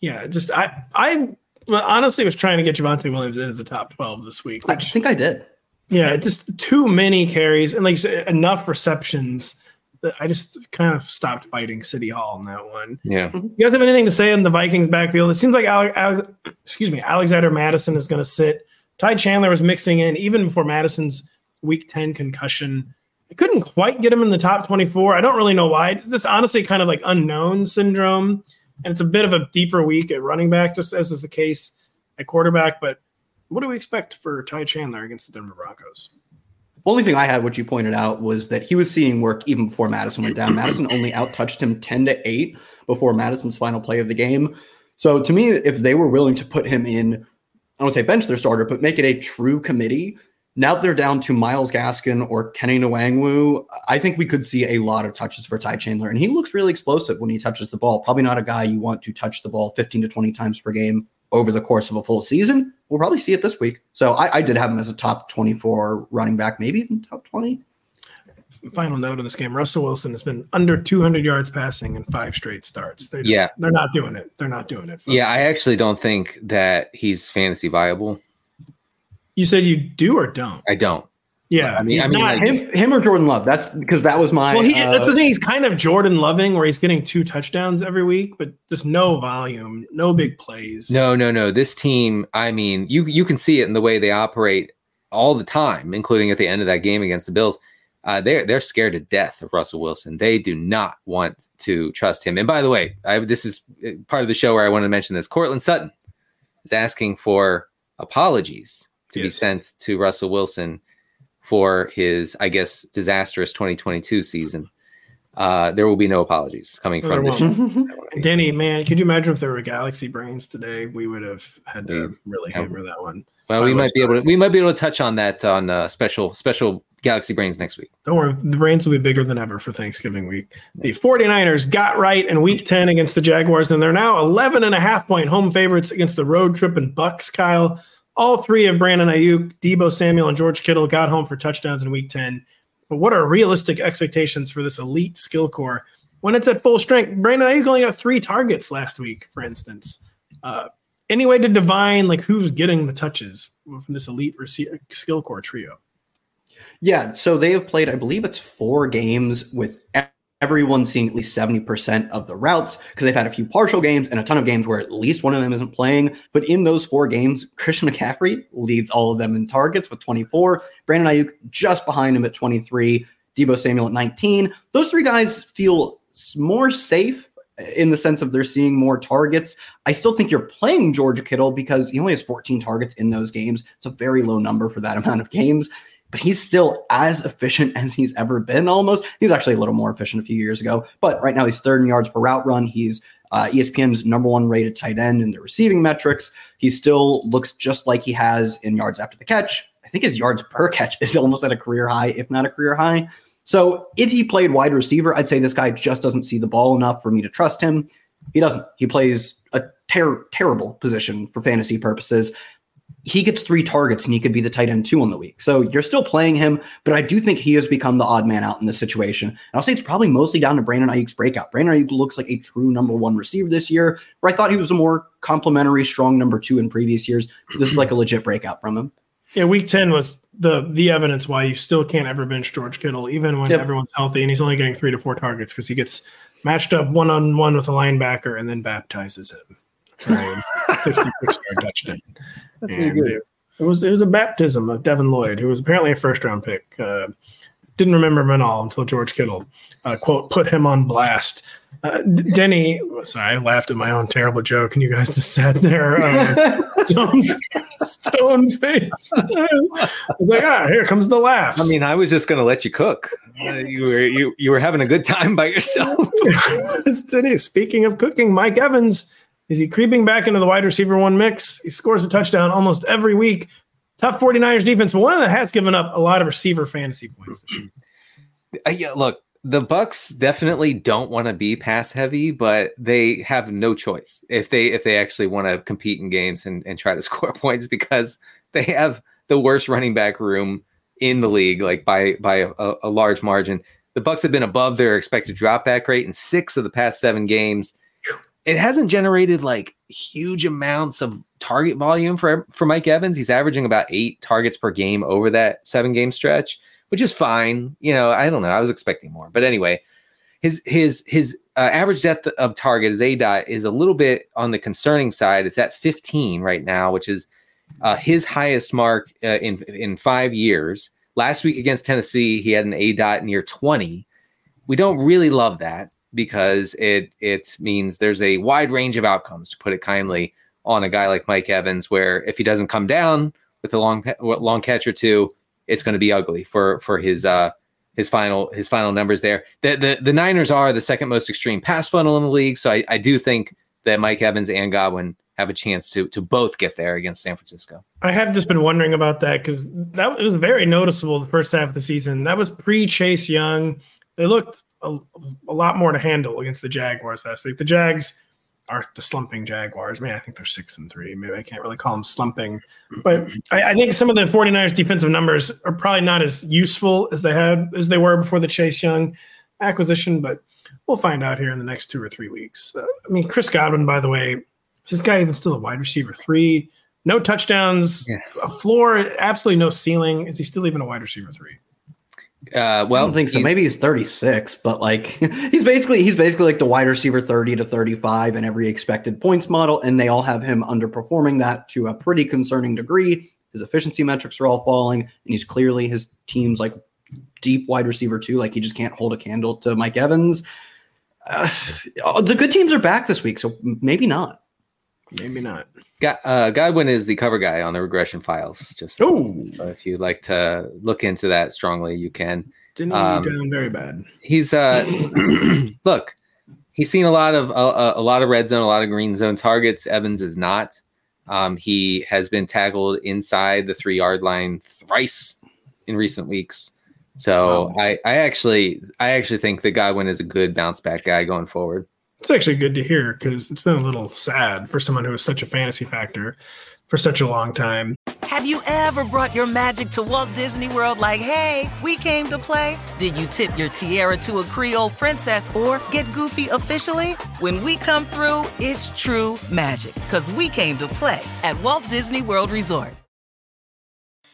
Yeah, just I I well, honestly was trying to get Javonte Williams into the top twelve this week. Which... I think I did. Yeah, just too many carries and like you said, enough receptions that I just kind of stopped biting City Hall in that one. Yeah, you guys have anything to say on the Vikings backfield? It seems like Ale- Ale- excuse me, Alexander Mattison is going to sit. Ty Chandler was mixing in even before Madison's week ten concussion. I couldn't quite get him in the top twenty-four. I don't really know why. This honestly kind of like unknown syndrome, and it's a bit of a deeper week at running back, just as is the case at quarterback, but. What do we expect for Ty Chandler against the Denver Broncos? Only thing I had, which you pointed out, was that he was seeing work even before Madison went down. Madison only out-touched him ten to eight before Madison's final play of the game. So to me, if they were willing to put him in, I don't want to say bench their starter, but make it a true committee, now that they're down to Myles Gaskin or Kenny Nwangwu, I think we could see a lot of touches for Ty Chandler. And he looks really explosive when he touches the ball. Probably not a guy you want to touch the ball fifteen to twenty times per game over the course of a full season. We'll probably see it this week. So I, I did have him as a top twenty-four running back, maybe even top twenty. Final note of this game, Russell Wilson has been under two hundred yards passing in five straight starts. They just, yeah. They're not doing it. They're not doing it. Folks. Yeah, I actually don't think that he's fantasy viable. You said you do or don't? I don't. Yeah, I mean, he's I mean not, like, him, him or Jordan Love. That's because that was my. Well, he, uh, that's the thing. He's kind of Jordan Loving, where he's getting two touchdowns every week, but just no volume, no big plays. No, no, no. This team, I mean, you you can see it in the way they operate all the time, including at the end of that game against the Bills. Uh, they're they're scared to death of Russell Wilson. They do not want to trust him. And by the way, I, this is part of the show where I want to mention this. Cortland Sutton is asking for apologies to yes. be sent to Russell Wilson. For his, I guess, disastrous twenty twenty-two season. Uh, there will be no apologies coming no, from this. Show. Danny, man, could you imagine if there were Galaxy Brains today? We would have had to we, really yeah. hammer that one. Well, we might be able to. We might be able to touch on that on uh, special special Galaxy Brains next week. Don't worry, the brains will be bigger than ever for Thanksgiving week. The 49ers got right in Week ten against the Jaguars, and they're now eleven and a half point home favorites against the road trip and Bucks. Kyle, all three of Brandon Ayuk, Deebo Samuel, and George Kittle got home for touchdowns in Week ten. But what are realistic expectations for this elite skill core when it's at full strength? Brandon Ayuk only got three targets last week, for instance. Uh, any way to divine like who's getting the touches from this elite rec- skill core trio? Yeah, so they have played, I believe it's four games with everyone seeing at least seventy percent of the routes, because they've had a few partial games and a ton of games where at least one of them isn't playing. But in those four games, Christian McCaffrey leads all of them in targets with twenty-four. Brandon Ayuk just behind him at twenty-three. Deebo Samuel at nineteen. Those three guys feel more safe in the sense of they're seeing more targets. I still think you're playing George Kittle because he only has fourteen targets in those games. It's a very low number for that amount of games. But he's still as efficient as he's ever been almost. He was actually a little more efficient a few years ago. But right now he's third in yards per route run. He's uh, E S P N's number one rated tight end in the receiving metrics. He still looks just like he has in yards after the catch. I think his yards per catch is almost at a career high, if not a career high. So if he played wide receiver, I'd say this guy just doesn't see the ball enough for me to trust him. He doesn't. He plays a ter- terrible position for fantasy purposes. He gets three targets and he could be the tight end two on the week. So you're still playing him, but I do think he has become the odd man out in this situation. And I'll say it's probably mostly down to Brandon Ayuk's breakout. Brandon Ayuk looks like a true number one receiver this year, where I thought he was a more complimentary, strong number two in previous years. This is like a legit breakout from him. Yeah, Week ten was the the evidence why you still can't ever bench George Kittle, even when yep. everyone's healthy, and he's only getting three to four targets because he gets matched up one-on-one with a linebacker and then baptizes him. sixty-six yard touchdown. That's pretty good. It, it was it was a baptism of Devin Lloyd, who was apparently a first round pick. Uh, didn't remember him at all until George Kittle, uh, quote, put him on blast. Uh, Denny, sorry, I laughed at my own terrible joke, and you guys just sat there uh, stone stone faced. I was like, ah, here comes the laughs. I mean, I was just going to let you cook. Uh, you were you you were having a good time by yourself. Denny, speaking of cooking, Mike Evans. Is he creeping back into the wide receiver one mix? He scores a touchdown almost every week. Tough 49ers defense, but one that has given up a lot of receiver fantasy points. uh, yeah, look, the Bucs definitely don't want to be pass heavy, but they have no choice if they if they actually want to compete in games and, and try to score points, because they have the worst running back room in the league, like by by a, a large margin. The Bucs have been above their expected dropback rate in six of the past seven games. It hasn't generated like huge amounts of target volume for, for Mike Evans. He's averaging about eight targets per game over that seven game stretch, which is fine. You know, I don't know. I was expecting more, but anyway, his, his, his uh, average depth of target, his A D O T, is a little bit on the concerning side. It's at fifteen right now, which is uh, his highest mark uh, in, in five years. Last week against Tennessee, he had an A D O T near twenty. We don't really love that, because it it means there's a wide range of outcomes, to put it kindly, on a guy like Mike Evans, where if he doesn't come down with a long long catch or two, it's going to be ugly for for his uh his final his final numbers there. The the, the Niners are the second most extreme pass funnel in the league, so I, I do think that Mike Evans and Godwin have a chance to to both get there against San Francisco. I have just been wondering about that, because that was very noticeable the first half of the season. That was pre Chase Young. They looked a, a lot more to handle against the Jaguars last week. The Jags are the slumping Jaguars. Man, I think they're six and three. Maybe I can't really call them slumping. But I, I think some of the 49ers defensive numbers are probably not as useful as they had as they were before the Chase Young acquisition. But we'll find out here in the next two or three weeks. Uh, I mean, Chris Godwin, by the way, is this guy even still a wide receiver three? No touchdowns, yeah. A floor, absolutely no ceiling. Is he still even a wide receiver three? Uh, well, I don't think so. He's, Maybe he's thirty-six, but like he's basically he's basically like the wide receiver thirty to thirty-five in every expected points model, and they all have him underperforming that to a pretty concerning degree. His efficiency metrics are all falling, and he's clearly his team's like deep wide receiver too. Like he just can't hold a candle to Mike Evans. Uh, the good teams are back this week, so maybe not. Maybe not. Uh, Godwin is the cover guy on the regression files. Just so if you'd like to look into that strongly, you can. Didn't um, he down very bad. He's uh, look, he's seen a lot of a, a lot of red zone, a lot of green zone targets. Evans is not. Um, he has been tackled inside the three yard line thrice in recent weeks. So wow. I, I actually I actually think that Godwin is a good bounce back guy going forward. It's actually good to hear because it's been a little sad for someone who is such a fantasy factor for such a long time. Have you ever brought your magic to Walt Disney World like, hey, we came to play? Did you tip your tiara to a Creole princess or get goofy officially? When we come through, it's true magic because we came to play at Walt Disney World Resort.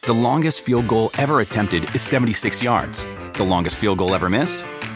The longest field goal ever attempted is seventy-six yards. The longest field goal ever missed?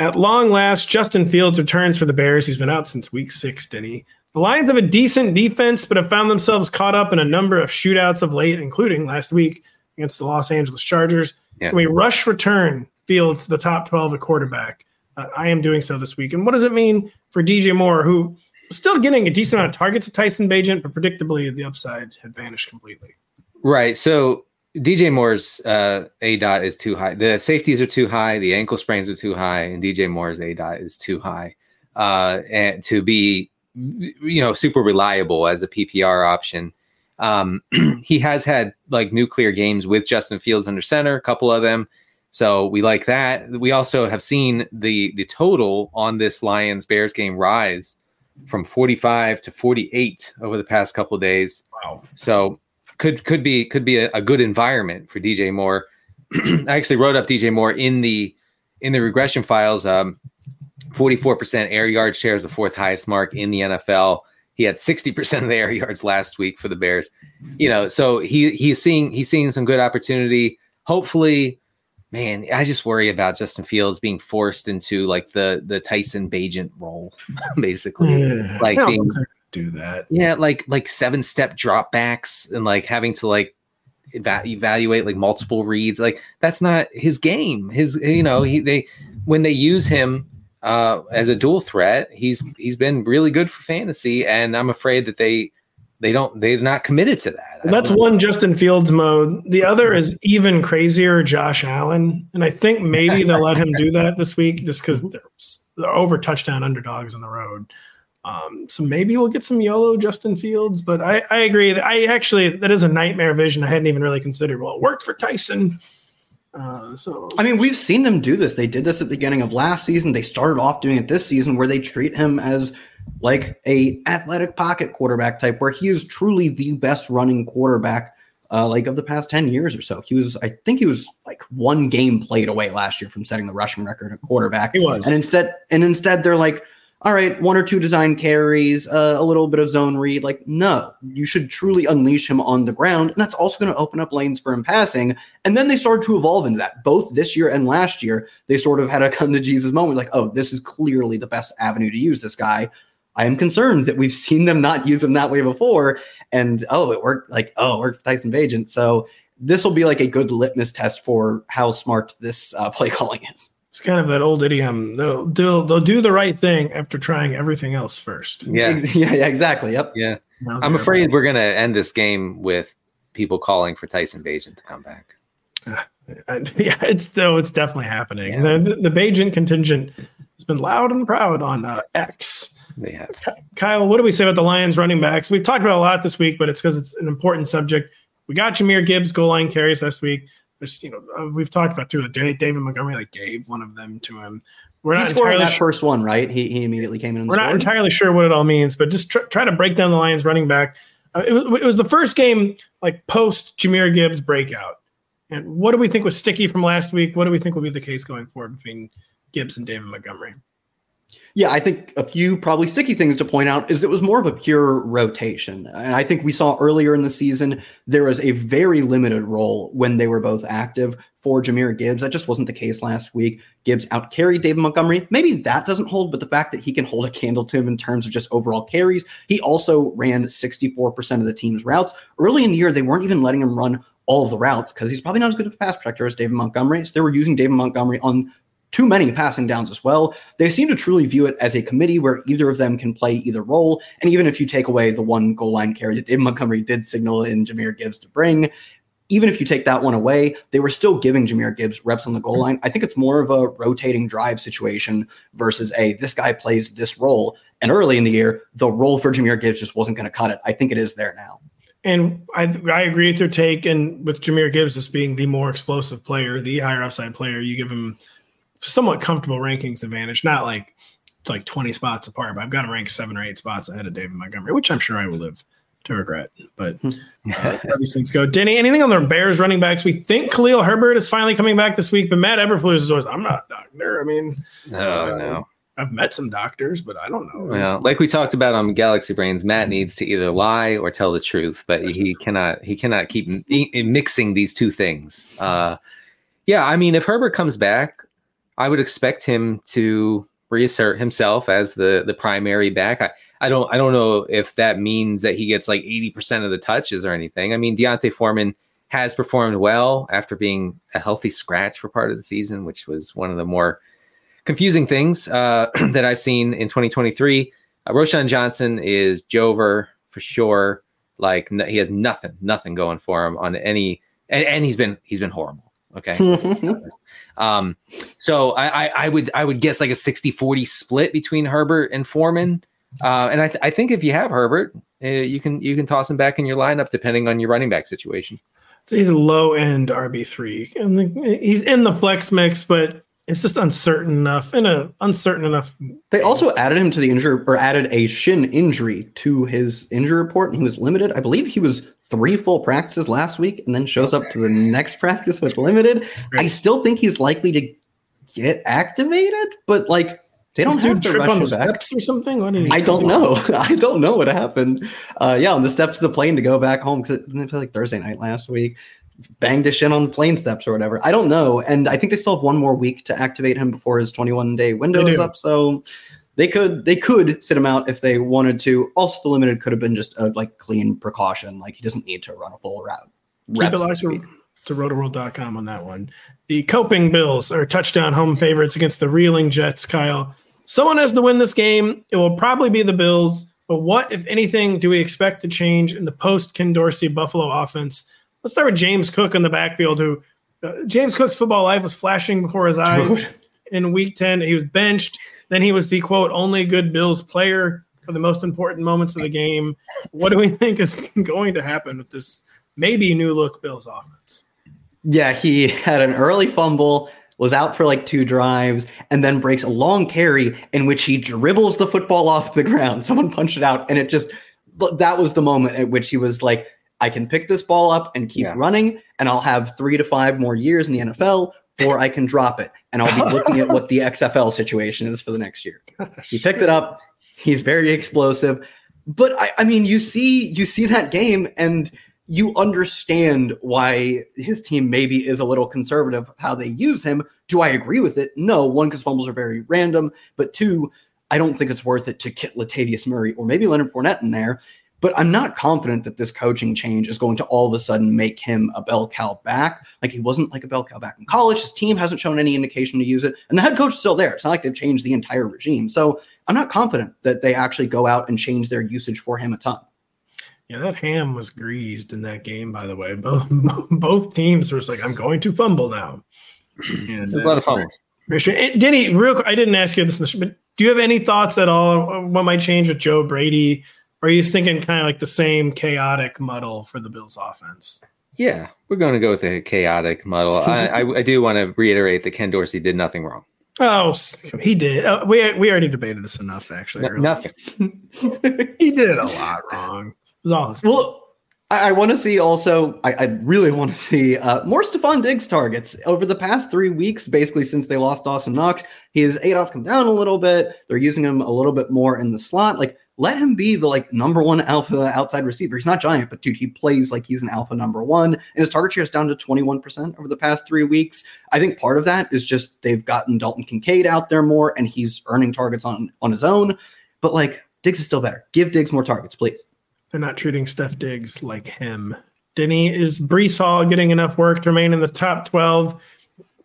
At long last, Justin Fields returns for the Bears. He's been out since week six, Denny. The Lions have a decent defense, but have found themselves caught up in a number of shootouts of late, including last week against the Los Angeles Chargers. Yeah. Can we rush return Fields to the top twelve at quarterback? Uh, I am doing so this week. And what does it mean for D J Moore, who is still getting a decent amount of targets at Tyson Bagent, but predictably the upside had vanished completely? Right, so D J Moore's uh, A DOT is too high. The safeties are too high. The ankle sprains are too high. And D J Moore's A DOT is too high uh, and to be, you know, super reliable as a P P R option. Um, he has had like nuclear games with Justin Fields under center, a couple of them. So we like that. We also have seen the the total on this Lions Bears game rise from forty-five to forty-eight over the past couple of days. Wow. So Could could be could be a, a good environment for D J Moore. I actually wrote up D J Moore in the in the regression files. Um, forty-four percent air yard share is the fourth highest mark in the N F L. He had sixty percent of the air yards last week for the Bears. You know, so he he's seeing he's seeing some good opportunity. Hopefully, man, I just worry about Justin Fields being forced into like the the Tyson Bagent role, basically. Yeah. Like being do that. Yeah, like like seven step dropbacks and like having to like eva- evaluate like multiple reads. Like that's not his game. His you know, he they when they use him uh as a dual threat, he's he's been really good for fantasy, and I'm afraid that they they don't they're not committed to that. Well, that's one Justin Fields mode. The other is even crazier, Josh Allen. And I think maybe they'll let him do that this week just because they're, they're over touchdown underdogs on the road. Um, so maybe we'll get some YOLO Justin Fields, but I, I agree. I actually, that is a nightmare vision. I hadn't even really considered. Well, it worked for Tyson. Uh, so I mean, we've seen them do this. They did this at the beginning of last season. They started off doing it this season where they treat him as like a athletic pocket quarterback type, where he is truly the best running quarterback uh, like of the past ten years or so. He was, I think he was like one game played away last year from setting the rushing record at quarterback. He was. And instead, and instead they're like, all right, one or two design carries, uh, a little bit of zone read. Like, no, you should truly unleash him on the ground. And that's also going to open up lanes for him passing. And then they started to evolve into that. Both this year and last year, they sort of had a come to Jesus moment. Like, oh, this is clearly the best avenue to use this guy. I am concerned that we've seen them not use him that way before. And, oh, it worked. Like, oh, it worked for Tyson Bagent. So this will be like a good litmus test for how smart this uh, play calling is. It's kind of that old idiom. They'll, they'll, they'll do the right thing after trying everything else first. Yeah, yeah, yeah exactly. Yep. Yeah. No, I'm afraid right. We're going to end this game with people calling for Tyson Bagent to come back. Uh, I, yeah, it's still, it's definitely happening. Yeah. The, the, the Bagent contingent has been loud and proud on uh, X. They have. Kyle, what do we say about the Lions running backs? We've talked about a lot this week, but it's because it's an important subject. We got Jahmyr Gibbs goal line carries last week. There's, you know, we've talked about too. David Montgomery like gave one of them to him. We're not he scored entirely that sure. first one, right? He he immediately came in. And we're scored. Not entirely sure what it all means, but just tr- try to break down the Lions running back. Uh, it, was, it was the first game like post Jahmyr Gibbs breakout. And what do we think was sticky from last week? What do we think will be the case going forward between Gibbs and David Montgomery? Yeah, I think a few probably sticky things to point out is that it was more of a pure rotation. And I think we saw earlier in the season, there was a very limited role when they were both active for Jahmyr Gibbs. That just wasn't the case last week. Gibbs outcarried David Montgomery. Maybe that doesn't hold, but the fact that he can hold a candle to him in terms of just overall carries. He also ran sixty-four percent of the team's routes. Early in the year, they weren't even letting him run all of the routes because he's probably not as good of a pass protector as David Montgomery. So they were using David Montgomery on too many passing downs as well. They seem to truly view it as a committee where either of them can play either role. And even if you take away the one goal line carry that David Montgomery did signal in Jahmyr Gibbs to bring, even if you take that one away, they were still giving Jahmyr Gibbs reps on the goal line. I think it's more of a rotating drive situation versus a, this guy plays this role. And early in the year, the role for Jahmyr Gibbs just wasn't going to cut it. I think it is there now. And I I agree with your take. And with Jahmyr Gibbs as being the more explosive player, the higher upside player, you give him somewhat comfortable rankings advantage, not like like twenty spots apart, but I've got to rank seven or eight spots ahead of David Montgomery, which I'm sure I will live to regret. But uh, how these things go. Denny, anything on the Bears running backs? We think Khalil Herbert is finally coming back this week, but Matt Eberflus is always, I'm not a doctor. I mean, no, uh, no. I've met some doctors, but I don't know. Well, like we talked about on Galaxy Brains, Matt needs to either lie or tell the truth, but he cannot he cannot keep mixing these two things. Uh, yeah, I mean, if Herbert comes back, I would expect him to reassert himself as the, the primary back. I, I don't I don't know if that means that he gets like eighty percent of the touches or anything. I mean, Deontay Foreman has performed well after being a healthy scratch for part of the season, which was one of the more confusing things uh, that I've seen in twenty twenty-three. Uh, Roshan Johnson is Jover for sure. Like no, he has nothing, nothing going for him on any, and, and he's been he's been horrible. Okay. um, so I, I, I would I would guess like a sixty forty split between Herbert and Foreman. Uh, and I, th- I think if you have Herbert, uh, you can you can toss him back in your lineup depending on your running back situation. So he's a low end R B three, and the, he's in the flex mix, but it's just uncertain enough. In a uncertain enough, they also added him to the injury or added a shin injury to his injury report, and he was limited. I believe he was three full practices last week, and then shows up to the next practice with limited. Right. I still think he's likely to get activated, but like they don't have to rush on the back. Steps or something. I don't know. I don't know what happened. Uh, yeah, on the steps of the plane to go back home because it was like Thursday night last week. Banged his shin on the plane steps or whatever. I don't know. And I think they still have one more week to activate him before his twenty-one day window is up. So they could they could sit him out if they wanted to. Also, the limited could have been just a like clean precaution. Like he doesn't need to run a full route. Keep it live to roto world dot com on that one. The Coping Bills are touchdown home favorites against the reeling Jets, Kyle. Someone has to win this game. It will probably be the Bills. But what, if anything, do we expect to change in the post-Ken Dorsey Buffalo offense? Let's start with James Cook in the backfield, who uh, James Cook's football life was flashing before his eyes in week ten. He was benched. Then he was the, quote, only good Bills player for the most important moments of the game. What do we think is going to happen with this maybe new look Bills offense? Yeah, he had an early fumble, was out for like two drives, and then breaks a long carry in which he dribbles the football off the ground. Someone punched it out, and it just – that was the moment at which he was like – I can pick this ball up and keep yeah. running, and I'll have three to five more years in the N F L, or I can drop it, and I'll be looking at what the X F L situation is for the next year. Gosh. He picked it up. He's very explosive. But, I, I mean, you see you see that game, and you understand why his team maybe is a little conservative, how they use him. Do I agree with it? No, one, because fumbles are very random, but two, I don't think it's worth it to kit Latavius Murray or maybe Leonard Fournette in there. But I'm not confident that this coaching change is going to all of a sudden make him a bell cow back. Like he wasn't like a bell cow back in college. His team hasn't shown any indication to use it. And the head coach is still there. It's not like they've changed the entire regime. So I'm not confident that they actually go out and change their usage for him a ton. Yeah, that ham was greased in that game, by the way. Both both teams were just like, I'm going to fumble now. And, uh, a lot of fumbles. Denny, real quick, I didn't ask you this, but do you have any thoughts at all on what might change with Joe Brady? Or are you thinking kind of like the same chaotic muddle for the Bills offense? Yeah, we're going to go with a chaotic muddle. I, I, I do want to reiterate that Ken Dorsey did nothing wrong. Oh, he did. Uh, we we already debated this enough, actually. No, nothing. He did a lot wrong. It was all his fault. Well, I, I want to see also, I, I really want to see uh, more Stephon Diggs targets. Over the past three weeks, basically since they lost Dawson Knox, his A D O T's come down a little bit. They're using him a little bit more in the slot. Like, let him be the like number one alpha outside receiver. He's not giant, but dude, he plays like he's an alpha number one, and his target share is down to twenty-one percent over the past three weeks. I think part of that is just they've gotten Dalton Kincaid out there more, and he's earning targets on, on his own. But like Diggs is still better. Give Diggs more targets, please. They're not treating Steph Diggs like him. Denny, is Breece Hall getting enough work to remain in the top twelve?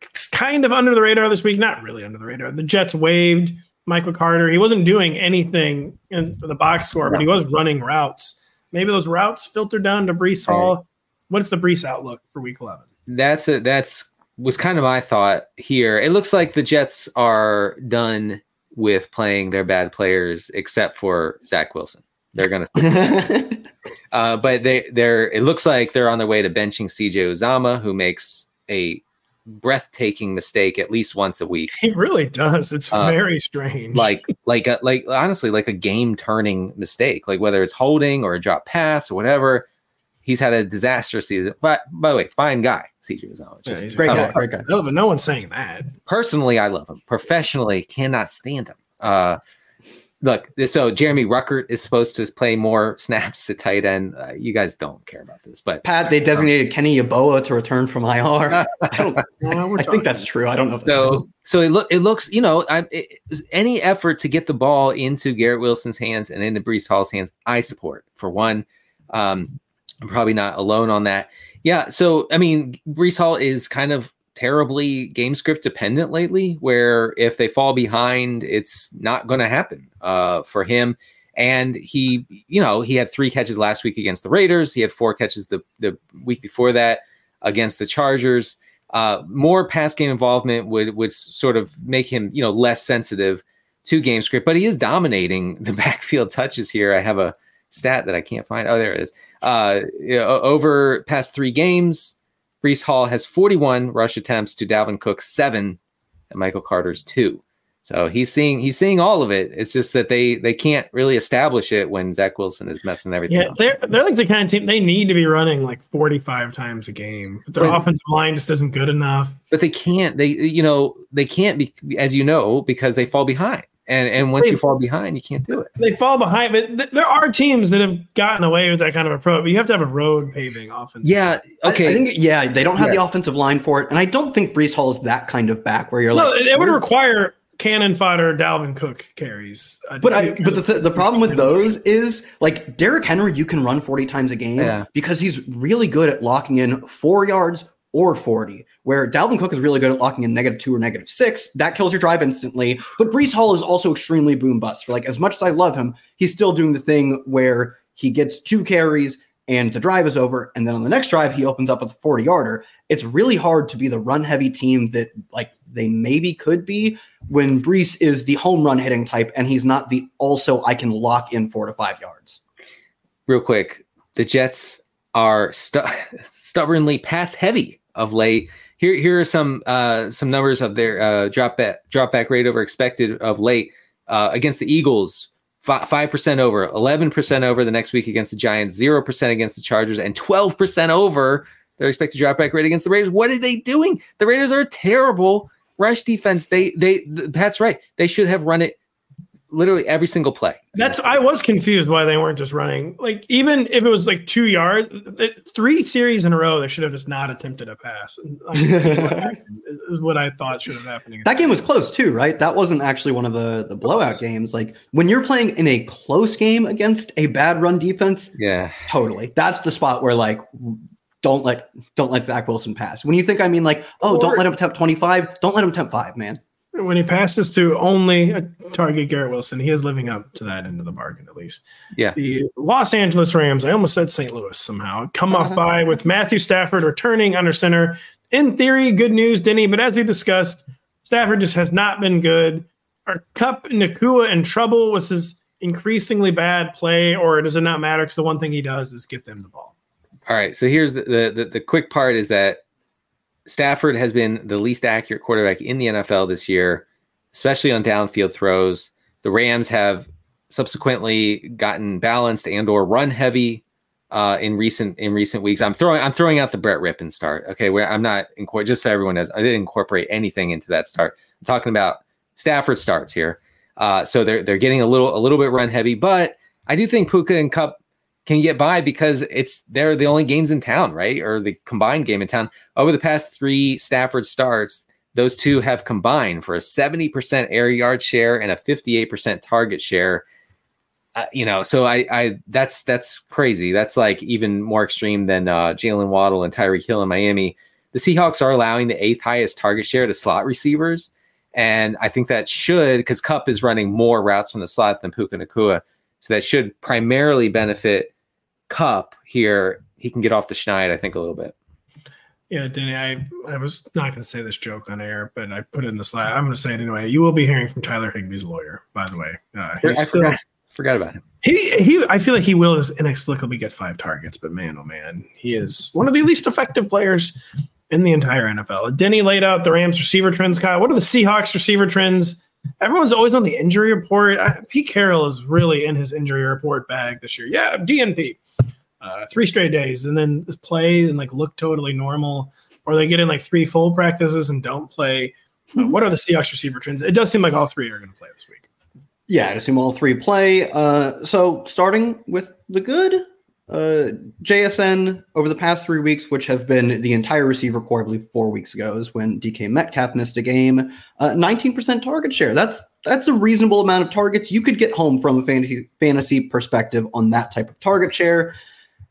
It's kind of under the radar this week. Not really under the radar. The Jets waived Michael Carter. He wasn't doing anything in the box score, but he was running routes. Maybe those routes filtered down to Breece Hall. What's the Breece outlook for week eleven? That's a, that's was kind of my thought here. It looks like the Jets are done with playing their bad players, except for Zach Wilson. They're going to, uh, but they, they're, it looks like they're on their way to benching C J Uzomah, who makes a breathtaking mistake at least once a week. He really does. It's uh, very strange. Like, like, a, like, honestly, like a game turning mistake, like whether it's holding or a drop pass or whatever. He's had a disastrous season. But by the way, fine guy, C J Uzomah. Just, yeah, he's a great guy. Great guy. No, but no one's saying that. Personally, I love him. Professionally, cannot stand him. Uh, Look, so Jeremy Ruckert is supposed to play more snaps at tight end. Uh, you guys don't care about this, but Pat, they designated Kenny Yeboah to return from I R. I, don't, well, I think that's true. I don't know. If so, that's so it look it looks, you know, I, it, any effort to get the ball into Garrett Wilson's hands and into Breece Hall's hands, I support. For one, um, I'm probably not alone on that. Yeah, so I mean, Breece Hall is kind of terribly game script dependent lately, where if they fall behind, it's not going to happen uh, for him. And he, you know, he had three catches last week against the Raiders. He had four catches the, the week before that against the Chargers. Uh, more pass game involvement would, would sort of make him, you know, less sensitive to game script, but he is dominating the backfield touches here. I have a stat that I can't find. Oh, there it is. Uh, over past three games, Breece Hall has forty-one rush attempts to Dalvin Cook's seven and Michael Carter's two. So he's seeing he's seeing all of it. It's just that they they can't really establish it when Zach Wilson is messing everything yeah, up. Yeah, they're, they're like the kind of team, they need to be running like forty-five times a game. But their but, offensive line just isn't good enough. But they can't. They you know they can't be, as you know, because they fall behind. And and once they, you fall behind, you can't do it. They fall behind, but th- there are teams that have gotten away with that kind of approach. But you have to have a road paving offense. Yeah, okay. I, I think yeah, they don't have yeah. the offensive line for it, and I don't think Breece Hall is that kind of back where you're no, like. No, it would require cannon fodder Dalvin Cook carries. I but I, but the th- the problem with those is like Derrick Henry, you can run forty times a game yeah. because he's really good at locking in four yards or forty, where Dalvin Cook is really good at locking in negative two or negative six. That kills your drive instantly. But Breece Hall is also extremely boom bust. For like as much as I love him, he's still doing the thing where he gets two carries and the drive is over. And then on the next drive, he opens up with a forty-yarder. It's really hard to be the run-heavy team that like they maybe could be when Breece is the home run hitting type and he's not the also I can lock in four to five yards. Real quick, the Jets are stu- stubbornly pass heavy of late. Here here are some uh, some numbers of their uh, drop back, drop back rate over expected of late uh, against the Eagles, f- five percent over, eleven percent over the next week against the Giants, zero percent against the Chargers, and twelve percent over their expected drop back rate against the Raiders. What are they doing? The Raiders are a terrible rush defense. They they Pat's right. They should have run it literally every single play. That's I was confused why they weren't just running. Like even if it was like two yards, three series in a row, they should have just not attempted a pass. I can see what happened, is what I thought should have happened. That game was close too, right? That wasn't actually one of the, the blowout games. Like when you're playing in a close game against a bad run defense, yeah, totally. That's the spot where like don't let don't let Zach Wilson pass. When you think I mean like oh or, don't let him attempt twenty-five, don't let him attempt five, man. When he passes to only target Garrett Wilson, he is living up to that end of the bargain, at least. Yeah. The Los Angeles Rams, I almost said Saint Louis somehow, come off by with Matthew Stafford returning under center. In theory, good news, Denny, but as we discussed, Stafford just has not been good. Are Kupp and Nakua in trouble with his increasingly bad play, or does it not matter because the one thing he does is get them the ball? All right, so here's the the, the, the quick part is that Stafford has been the least accurate quarterback in the N F L this year, especially on downfield throws. The Rams have subsequently gotten balanced and or run heavy uh, in recent in recent weeks. I'm throwing I'm throwing out the Brett Rippon start. Okay, where I'm not incorporate just so everyone knows, I didn't incorporate anything into that start. I'm talking about Stafford starts here. Uh, so they're they're getting a little a little bit run heavy, but I do think Puka and Kupp can get by because it's they're the only games in town, right? Or the combined game in town. Over the past three Stafford starts, those two have combined for a seventy percent air yard share and a fifty-eight percent target share. Uh, you know, so I, I, that's, that's crazy. That's like even more extreme than uh, Jalen Waddle and Tyreek Hill in Miami. The Seahawks are allowing the eighth highest target share to slot receivers. And I think that should, because Kupp is running more routes from the slot than Puka Nacua. So that should primarily benefit Kupp here. He can get off the schneid, I think, a little bit. Yeah, Danny, I, I was not going to say this joke on air, but I put it in the slide. I'm going to say it anyway. You will be hearing from Tyler Higbee's lawyer, by the way. Uh, he's I still, forgot, forgot about him. He, he, I feel like he will inexplicably get five targets, but man, oh man, he is one of the least effective players in the entire N F L. Denny laid out the Rams receiver trends, Kyle. What are the Seahawks receiver trends? Everyone's always on the injury report. I, Pete Carroll is really in his injury report bag this year. Yeah, D N P. Uh, three straight days and then play and like look totally normal, or they get in like three full practices and don't play. Uh, what are the Seahawks receiver trends? It does seem like all three are going to play this week. Yeah, I'd assume all three play. Uh, so starting with the good, uh, J S N over the past three weeks, which have been the entire receiver core, I believe four weeks ago is when D K Metcalf missed a game, uh, nineteen percent target share. That's That's a reasonable amount of targets you could get home from a fantasy, fantasy perspective on that type of target share.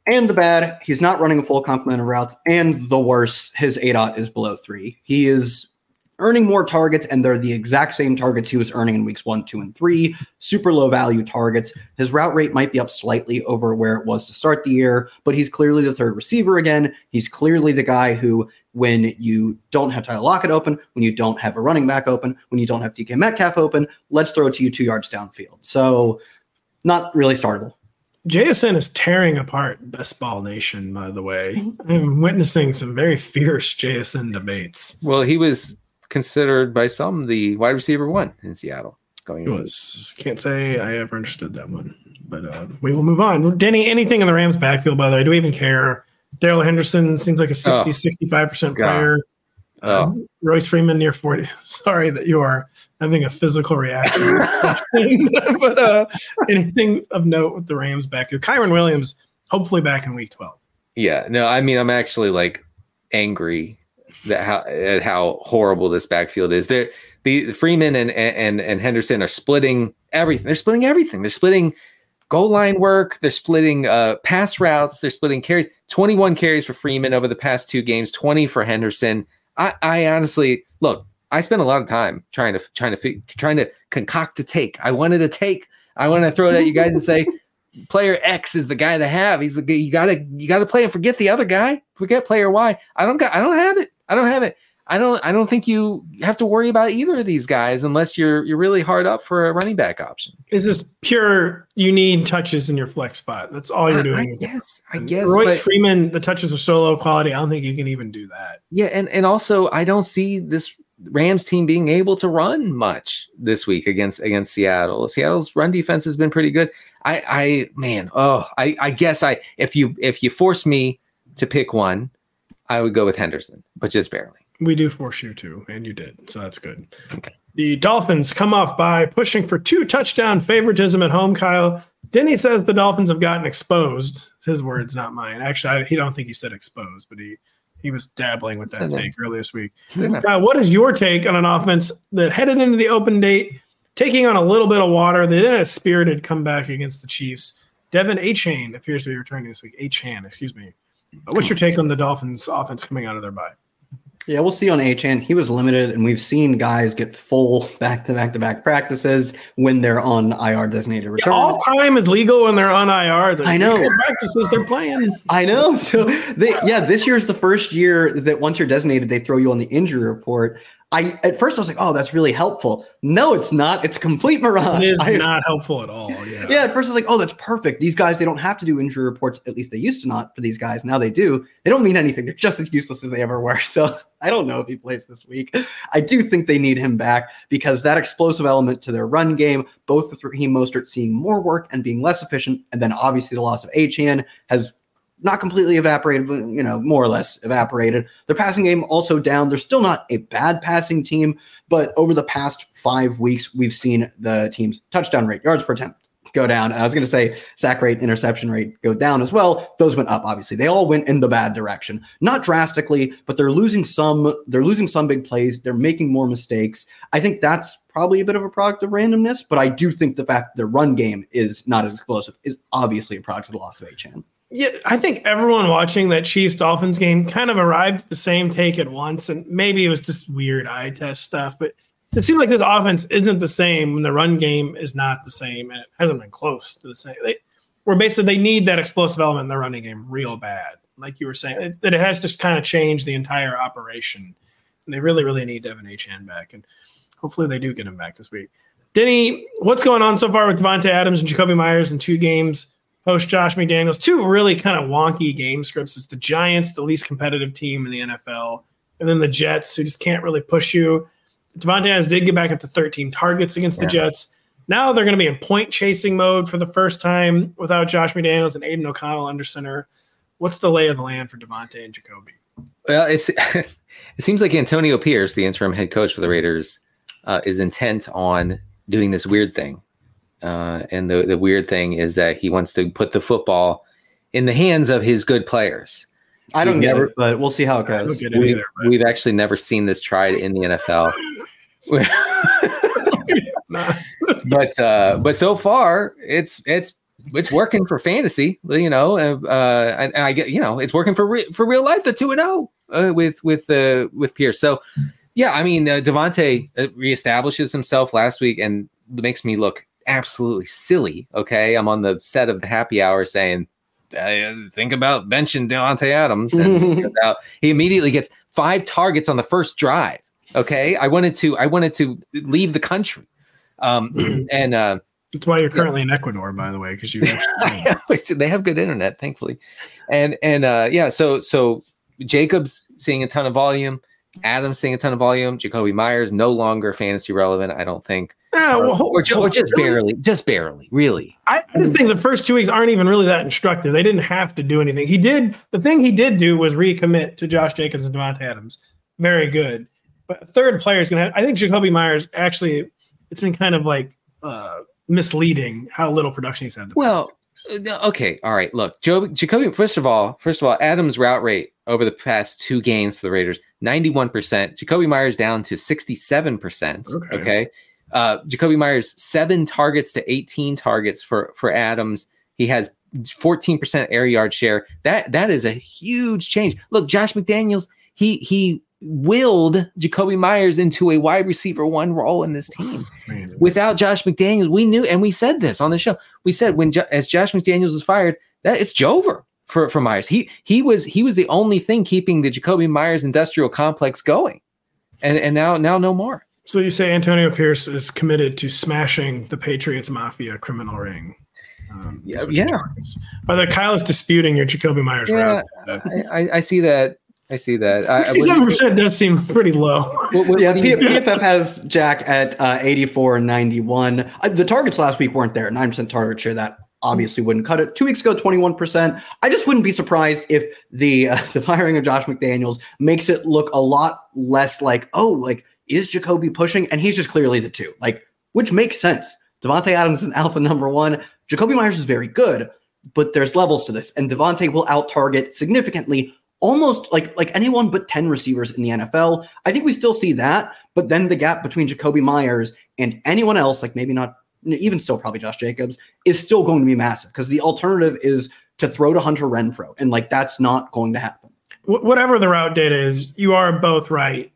And the bad, he's not running a full complement of routes. And the worse, his A D O T is below three. He is earning more targets, and they're the exact same targets he was earning in weeks one, two, and three. Super low-value targets. His route rate might be up slightly over where it was to start the year, but he's clearly the third receiver again. He's clearly the guy who, when you don't have Tyler Lockett open, when you don't have a running back open, when you don't have D K Metcalf open, let's throw it to you two yards downfield. So not really startable. J S N is tearing apart Best Ball Nation, by the way. I'm witnessing some very fierce J S N debates. Well, he was considered by some the wide receiver one in Seattle. Going he was. Can't say I ever understood that one. But uh, we will move on. Denny, anything in the Rams backfield, by the way? Do we even care? Daryl Henderson seems like a sixty, oh, sixty-five percent player. Oh. Um, Royce Freeman near forty. Sorry that you are having a physical reaction. But uh, anything of note with the Rams back here? Kyron Williams, hopefully back in week twelve. Yeah, no, I mean, I'm actually like angry that how at how horrible this backfield is. They're, the Freeman and and and Henderson are splitting everything. They're splitting everything. They're splitting goal line work. They're splitting uh, pass routes. They're splitting carries. twenty-one carries for Freeman over the past two games. twenty for Henderson. I, I honestly look. I spent a lot of time trying to trying to trying to concoct a take. I wanted a take. I want to throw it at you guys and say, player X is the guy to have. He's the you gotta you gotta play and forget the other guy. Forget player Y. I don't got. I don't have it. I don't have it. I don't. I don't think you have to worry about either of these guys unless you're you're really hard up for a running back option. This is pure. You need touches in your flex spot. That's all you're doing. I, I guess. I guess. Royce but, Freeman. The touches are so low quality. I don't think you can even do that. Yeah, and and also I don't see this Rams team being able to run much this week against against Seattle. Seattle's run defense has been pretty good. I I man. Oh, I I guess I if you if you force me to pick one, I would go with Henderson, but just barely. We do force you to, and you did, so that's good. Okay. The Dolphins come off by pushing for two touchdown favoritism at home, Kyle. Denny says the Dolphins have gotten exposed. It's his words, not mine. Actually, I, he don't think he said exposed, but he, he was dabbling with that take earlier this week. Kyle, what is your take on an offense that headed into the open date, taking on a little bit of water? They did a spirited comeback against the Chiefs. Devin Achane appears to be returning this week. Achane, excuse me. What's your take on the Dolphins' offense coming out of their bye? Yeah, we'll see on Achane. He was limited, and we've seen guys get full back-to-back-to-back practices when they're on I R designated return. Yeah, all crime is legal when they're on I R. They're I know. Practices they're playing. I know. So, they, yeah, this year is the first year that once you're designated, they throw you on the injury report. I At first, I was like, oh, that's really helpful. No, it's not. It's a complete mirage. It is I, not helpful at all. Yeah. yeah, at first I was like, oh, that's perfect. These guys, they don't have to do injury reports. At least they used to not for these guys. Now they do. They don't mean anything. They're just as useless as they ever were. So I don't know if he plays this week. I do think they need him back because that explosive element to their run game, both with Raheem Mostert seeing more work and being less efficient, and then obviously the loss of Achane has not completely evaporated, but, you know, more or less evaporated. Their passing game also down. They're still not a bad passing team, but over the past five weeks, we've seen the team's touchdown rate, yards per attempt, go down. And I was going to say sack rate, interception rate go down as well. Those went up, obviously. They all went in the bad direction. Not drastically, but they're losing some, they're losing some big plays. They're making more mistakes. I think that's probably a bit of a product of randomness, but I do think the fact that their run game is not as explosive is obviously a product of the loss of Achane. Yeah, I think everyone watching that Chiefs-Dolphins game kind of arrived at the same take at once, and maybe it was just weird eye test stuff, but it seemed like this offense isn't the same when the run game is not the same, and it hasn't been close to the same. They, where basically they need that explosive element in the running game real bad, like you were saying, that it, it has just kind of changed the entire operation, and they really, really need Devin Achane back, and hopefully they do get him back this week. Denny, what's going on so far with Devontae Adams and Jacoby Myers in two games? Post Josh McDaniels, two really kind of wonky game scripts. It's the Giants, the least competitive team in the N F L, and then the Jets, who just can't really push you. Devontae Adams did get back up to thirteen targets against yeah. the Jets. Now they're going to be in point-chasing mode for the first time without Josh McDaniels and Aiden O'Connell under center. What's the lay of the land for Devontae and Jacoby? Well, it's it seems like Antonio Pierce, the interim head coach for the Raiders, uh, is intent on doing this weird thing. Uh, and the, the weird thing is that he wants to put the football in the hands of his good players. I don't we've get never, it, but we'll see how it goes. We've, either, we've actually never seen this tried in the N F L. but uh, but so far, it's it's it's working for fantasy. You know, uh, and I get you know it's working for re- for real life. They're two and zero with with uh, with Pierce. So yeah, I mean uh, Devontae reestablishes himself last week and makes me look absolutely silly. Okay, I'm on the set of the happy hour saying, think about benching Devontae Adams, and about, he immediately gets five targets on the first drive. Okay, I wanted to, I wanted to leave the country, um, and uh, that's why you're currently yeah. in Ecuador, by the way, because you actually- they have good internet, thankfully, and and uh, yeah, so so Jacobs seeing a ton of volume, Adams seeing a ton of volume, Jacoby Myers no longer fantasy relevant, I don't think. Uh, well, or, or, just, or just really? barely, just barely, really. I just think the first two weeks aren't even really that instructive. They didn't have to do anything. He did the thing he did do was recommit to Josh Jacobs and Devontae Adams. Very good, but a third player is going to. I think Jacoby Myers actually. It's been kind of like uh, misleading how little production he's had. The well, okay, all right. Look, Joe, Jacoby. First of all, first of all, Adams' route rate over the past two games for the Raiders, ninety-one percent. Jacoby Myers down to sixty-seven percent. Okay. okay? Uh, Jacoby Myers, seven targets to eighteen targets for, for Adams. He has fourteen percent air yard share. That that is a huge change. Look, Josh McDaniels, he he willed Jacoby Myers into a wide receiver one role in this team. Man, without Josh McDaniels, we knew, and we said this on the show. We said when jo- as Josh McDaniels was fired, that it's Jover for, for Myers. He he was he was the only thing keeping the Jacoby Myers industrial complex going, and and now now no more. So you say Antonio Pierce is committed to smashing the Patriots mafia criminal ring. Um, yeah. yeah. By the way, Kyle is disputing your Jacoby Myers. Yeah, I, I see that. I see that. sixty-seven percent does seem pretty low. What, what, yeah, what P- P F F has Jack at uh, eighty-four and ninety-one. Uh, the targets last week weren't there. nine percent target share, that obviously wouldn't cut it. Two weeks ago, twenty-one percent. I just wouldn't be surprised if the, uh, the firing of Josh McDaniels makes it look a lot less like, oh, like, is Jacoby pushing? And he's just clearly the two, like, which makes sense. Devontae Adams is alpha number one. Jacoby Myers is very good, but there's levels to this. And Devontae will out-target significantly almost like, like anyone but ten receivers in the N F L. I think we still see that, but then the gap between Jacoby Myers and anyone else, like maybe not, even still probably Josh Jacobs, is still going to be massive because the alternative is to throw to Hunter Renfrow. And, like, that's not going to happen. Whatever the route data is, you are both right.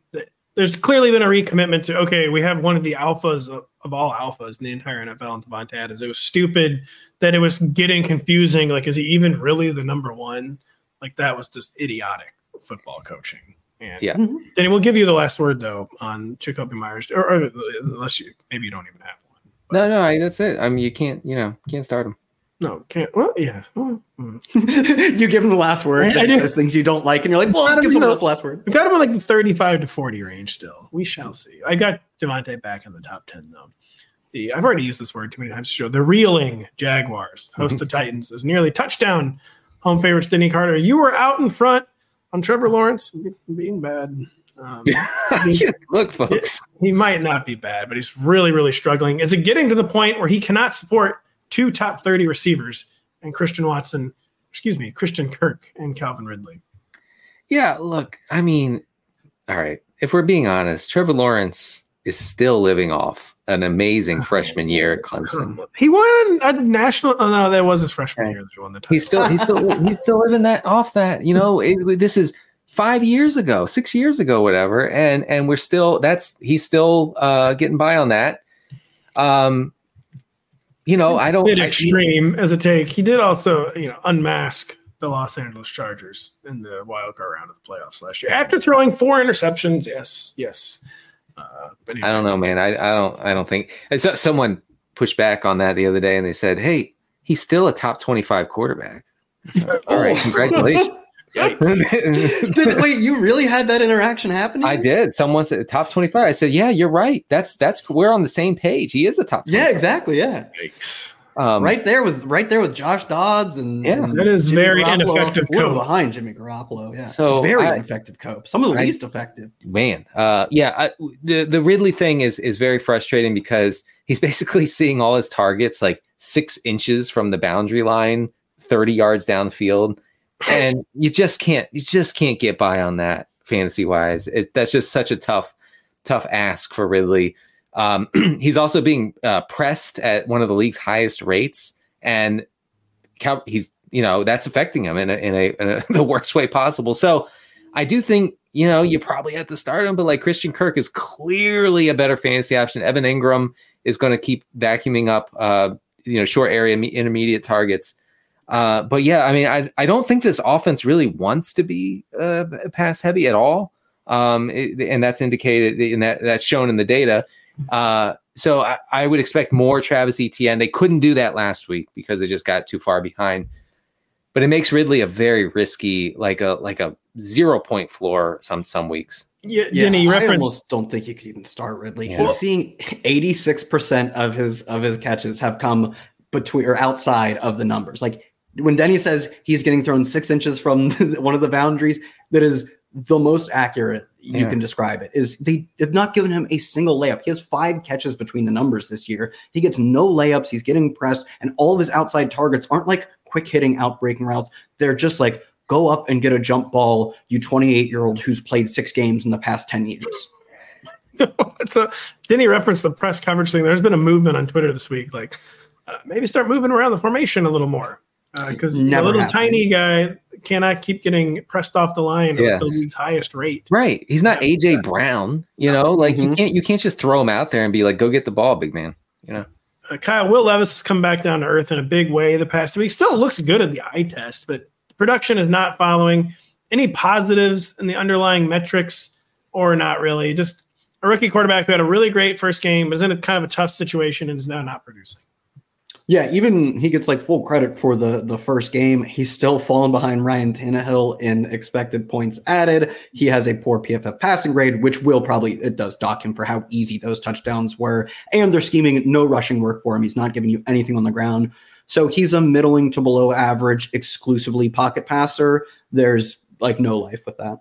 There's clearly been a recommitment to, okay, we have one of the alphas of, of all alphas in the entire N F L and Devontae Adams. It was stupid that it was getting confusing. Like, is he even really the number one? Like, that was just idiotic football coaching. And yeah. Danny, we'll give you the last word, though, on Jacoby Myers, or, or unless you, maybe you don't even have one. But. No, no, I, that's it. I mean, you can't, you know, can't start him. No, can't. Well, yeah. Well, mm. You give him the last word. I, I do. Those things you don't like, and you're like, well, let's give someone else the last word. We've got him in like the thirty-five to forty range still. We shall see. I got Devontae back in the top ten, though. The I've already used this word too many times to show. The reeling Jaguars, host mm-hmm. of Titans, is nearly touchdown. Home favorites, Danny Carter. You were out in front on Trevor Lawrence being bad. Um, he, Look, folks. He, he might not be bad, but he's really, really struggling. Is it getting to the point where he cannot support two top thirty receivers and Christian Watson, excuse me, Christian Kirk and Calvin Ridley. Yeah, look, I mean, all right. If we're being honest, Trevor Lawrence is still living off an amazing freshman year at Clemson. He won a national. Oh no, that was his freshman year that he won the title. He's still, he's still, he's still living that off that. You know, it, this is five years ago, six years ago, whatever, and and we're still. That's he's still uh, getting by on that. Um, you know, I don't. A bit extreme I, as a take. He did also, you know, unmask the Los Angeles Chargers in the wildcard round of the playoffs last year after throwing four interceptions. Yes, yes. Uh, but anyway. I don't know, man. I, I don't. I don't think so, someone pushed back on that the other day, and they said, "Hey, he's still a top twenty-five quarterback." So, all right, congratulations. Did, wait, you really had that interaction happening? I did. Someone said top twenty-five. I said, "Yeah, you're right. That's that's we're on the same page. He is a top." twenty-five. Yeah, exactly. Yeah. Yikes. Um, right there with right there with Josh Dobbs and yeah, and that is Jimmy very Garoppolo. Ineffective. We're behind Jimmy Garoppolo, yeah. So very I, ineffective cope. Some of the I, least effective. Man, uh, yeah. I, the the Ridley thing is is very frustrating because he's basically seeing all his targets like six inches from the boundary line, thirty yards downfield, and you just can't you just can't get by on that fantasy wise. It, that's just such a tough tough ask for Ridley. Um, he's also being uh, pressed at one of the league's highest rates, and Cal- he's you know that's affecting him in a, in, a, in a the worst way possible. So I do think you know you probably have to start him, but like Christian Kirk is clearly a better fantasy option. Evan Ingram is going to keep vacuuming up uh, you know short area intermediate targets. Uh, but yeah, I mean I I don't think this offense really wants to be uh, pass heavy at all, um, it, and that's indicated and that that's shown in the data. Uh, so I, I would expect more Travis Etienne. They couldn't do that last week because they just got too far behind. But it makes Ridley a very risky, like a like a zero point floor some some weeks. Yeah, yeah Denny, I referenced- almost don't think you could even start Ridley. Yeah. He's seeing eighty-six percent of his of his catches have come between or outside of the numbers. Like when Denny says he's getting thrown six inches from one of the boundaries, that is the most accurate you yeah. can describe it is they have not given him a single layup. He has five catches between the numbers this year. He gets no layups. He's getting pressed, and all of his outside targets aren't like quick hitting out breaking routes. They're just like go up and get a jump ball. You twenty-eight year old who's played six games in the past ten years. So didn't he reference the press coverage thing? There's been a movement on Twitter this week, like uh, maybe start moving around the formation a little more because uh, the little happened. Tiny guy. Cannot keep getting pressed off the line yes. at the league's highest rate. Right. He's not yeah. A J Brown, you know, like mm-hmm. you can't, you can't just throw him out there and be like, go get the ball, big man. You know, uh, Kyle, Will Levis has come back down to earth in a big way the past week. Still looks good at the eye test, but production is not following any positives in the underlying metrics or not really. Just a rookie quarterback who had a really great first game, was in a kind of a tough situation and is now not producing. Yeah, even he gets like full credit for the, the first game. He's still fallen behind Ryan Tannehill in expected points added. He has a poor P F F passing grade, which will probably, it does dock him for how easy those touchdowns were. And they're scheming no rushing work for him. He's not giving you anything on the ground. So he's a middling to below average, exclusively pocket passer. There's like no life with that.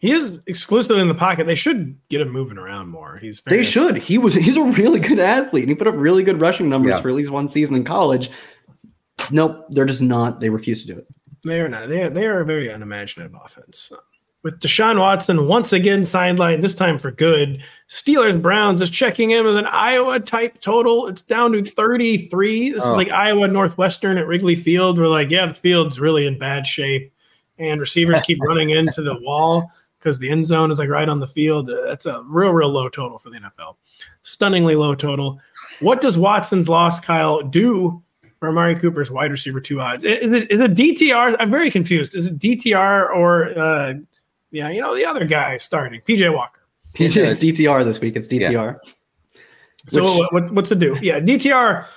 He is exclusively in the pocket. They should get him moving around more. He's very they should. He was he's a really good athlete, and he put up really good rushing numbers yeah. for at least one season in college. Nope, they're just not. They refuse to do it. They are not. They are, they are a very unimaginative offense. With Deshaun Watson once again sidelined, this time for good. Steelers Browns is checking in with an Iowa type total. It's down to thirty-three. This oh. is like Iowa Northwestern at Wrigley Field. We're like, yeah, the field's really in bad shape, and receivers keep running into the wall. Because the end zone is like right on the field. Uh, that's a real, real low total for the N F L. Stunningly low total. What does Watson's loss, Kyle, do for Amari Cooper's wide receiver two odds? Is it, is it D T R? I'm very confused. Is it D T R or, uh, yeah, you know, the other guy starting, P J Walker? P J is D T R this week. It's D T R. Yeah. So Which, what, what's it do? Yeah, D T R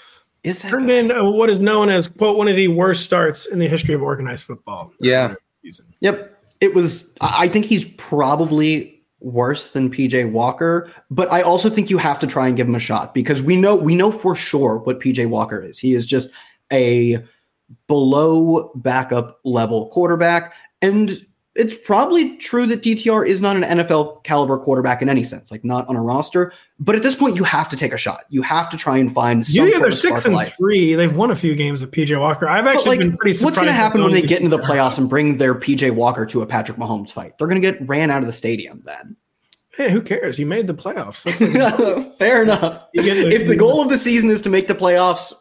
is turned guy? in what is known as, quote, one of the worst starts in the history of organized football. Yeah. Season. Yep. It was, I think he's probably worse than P J Walker, but I also think you have to try and give him a shot because we know, we know for sure what P J Walker is. He is just a below backup level quarterback. And it's probably true that D T R is not an N F L caliber quarterback in any sense, like not on a roster. But at this point, you have to take a shot. You have to try and find some yeah, sort of spark. Yeah, they're six and life. three. They've won a few games with P J Walker. I've actually like, been pretty surprised. What's going to happen when they get into the playoffs and bring their P J Walker to a Patrick Mahomes fight? They're going to get ran out of the stadium then. Hey, who cares? He made the playoffs. Like, fair enough. If the goal of the season is to make the playoffs,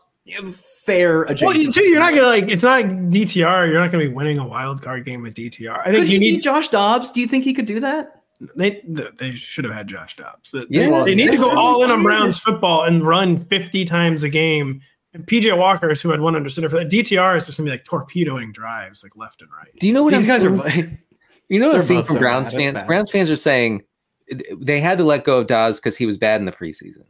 fair adjustment. Well, so you're not gonna like. It's not D T R. You're not gonna be winning a wild card game with D T R. I think you need Josh Dobbs. Do you think he could do that? They they should have had Josh Dobbs. They, yeah, well, they need to go all in on Browns football and run fifty times a game. And P J Walker's who had one under center for that. D T R is just gonna be like torpedoing drives like left and right. Do you know what these guys are? You know what I'm seeing from so Browns bad. fans. Browns fans are saying they had to let go of Dobbs because he was bad in the preseason.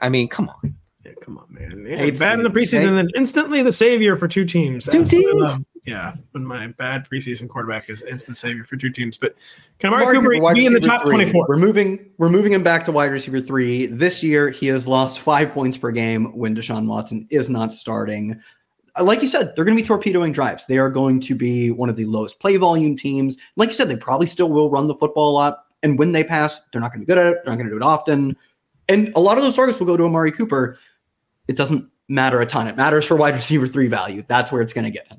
I mean, come on. Yeah, come on, man. Yeah, bad in the preseason right? and then instantly the savior for two teams. Two teams? Yeah, when my bad preseason quarterback is instant savior for two teams. But can Amari Cooper be in the top twenty-four? We're moving, we're moving him back to wide receiver three. This year, he has lost five points per game when Deshaun Watson is not starting. Like you said, they're going to be torpedoing drives. They are going to be one of the lowest play volume teams. Like you said, they probably still will run the football a lot. And when they pass, they're not going to be good at it. They're not going to do it often. And a lot of those targets will go to Amari Cooper. It doesn't matter a ton. It matters for wide receiver three value. That's where it's going to get him.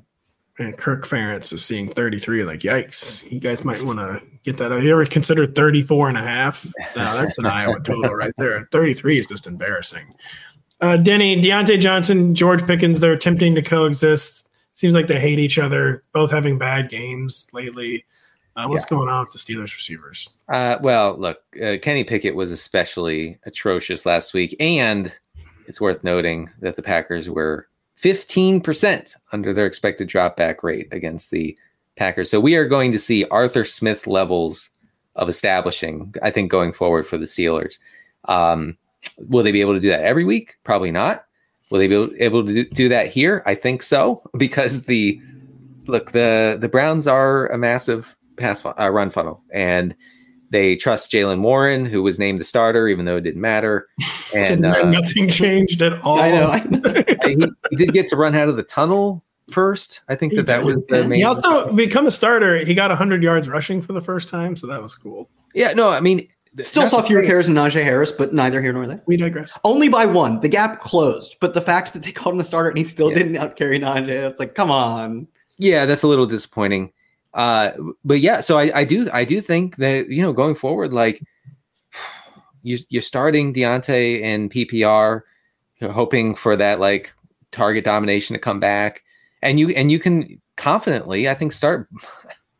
And Kirk Ferentz is seeing thirty-three. Like, yikes. You guys might want to get that out. Have you ever considered thirty-four and a half? No, that's an Iowa total right there. thirty-three is just embarrassing. Uh, Denny, Deontay Johnson, George Pickens, they're attempting to coexist. Seems like they hate each other, both having bad games lately. Uh, what's yeah. going on with the Steelers receivers? Uh, well, look, uh, Kenny Pickett was especially atrocious last week, and it's worth noting that the Packers were fifteen percent under their expected dropback rate against the Packers. So we are going to see Arthur Smith levels of establishing, I think, going forward for the Steelers. Um, will they be able to do that every week? Probably not. Will they be able to do that here? I think so, because the look, the, the Browns are a massive pass uh, run funnel, and they trust Jaylen Warren, who was named the starter, even though it didn't matter. And uh, nothing changed at all. I know. I know. he, he did get to run out of the tunnel first. I think he that that was the main. He also become a starter. He got one hundred yards rushing for the first time, so that was cool. Yeah. No, I mean, still saw fewer carries than Najee Harris, but neither here nor there. We digress. Only by one. The gap closed, but the fact that they called him the starter and he still yeah. didn't outcarry Najee, it's like, come on. Yeah, that's a little disappointing. Uh, but yeah, so I, I do, I do think that, you know, going forward, like you, you're starting Deontay in P P R, you're hoping for that like target domination to come back, and you, and you can confidently, I think, start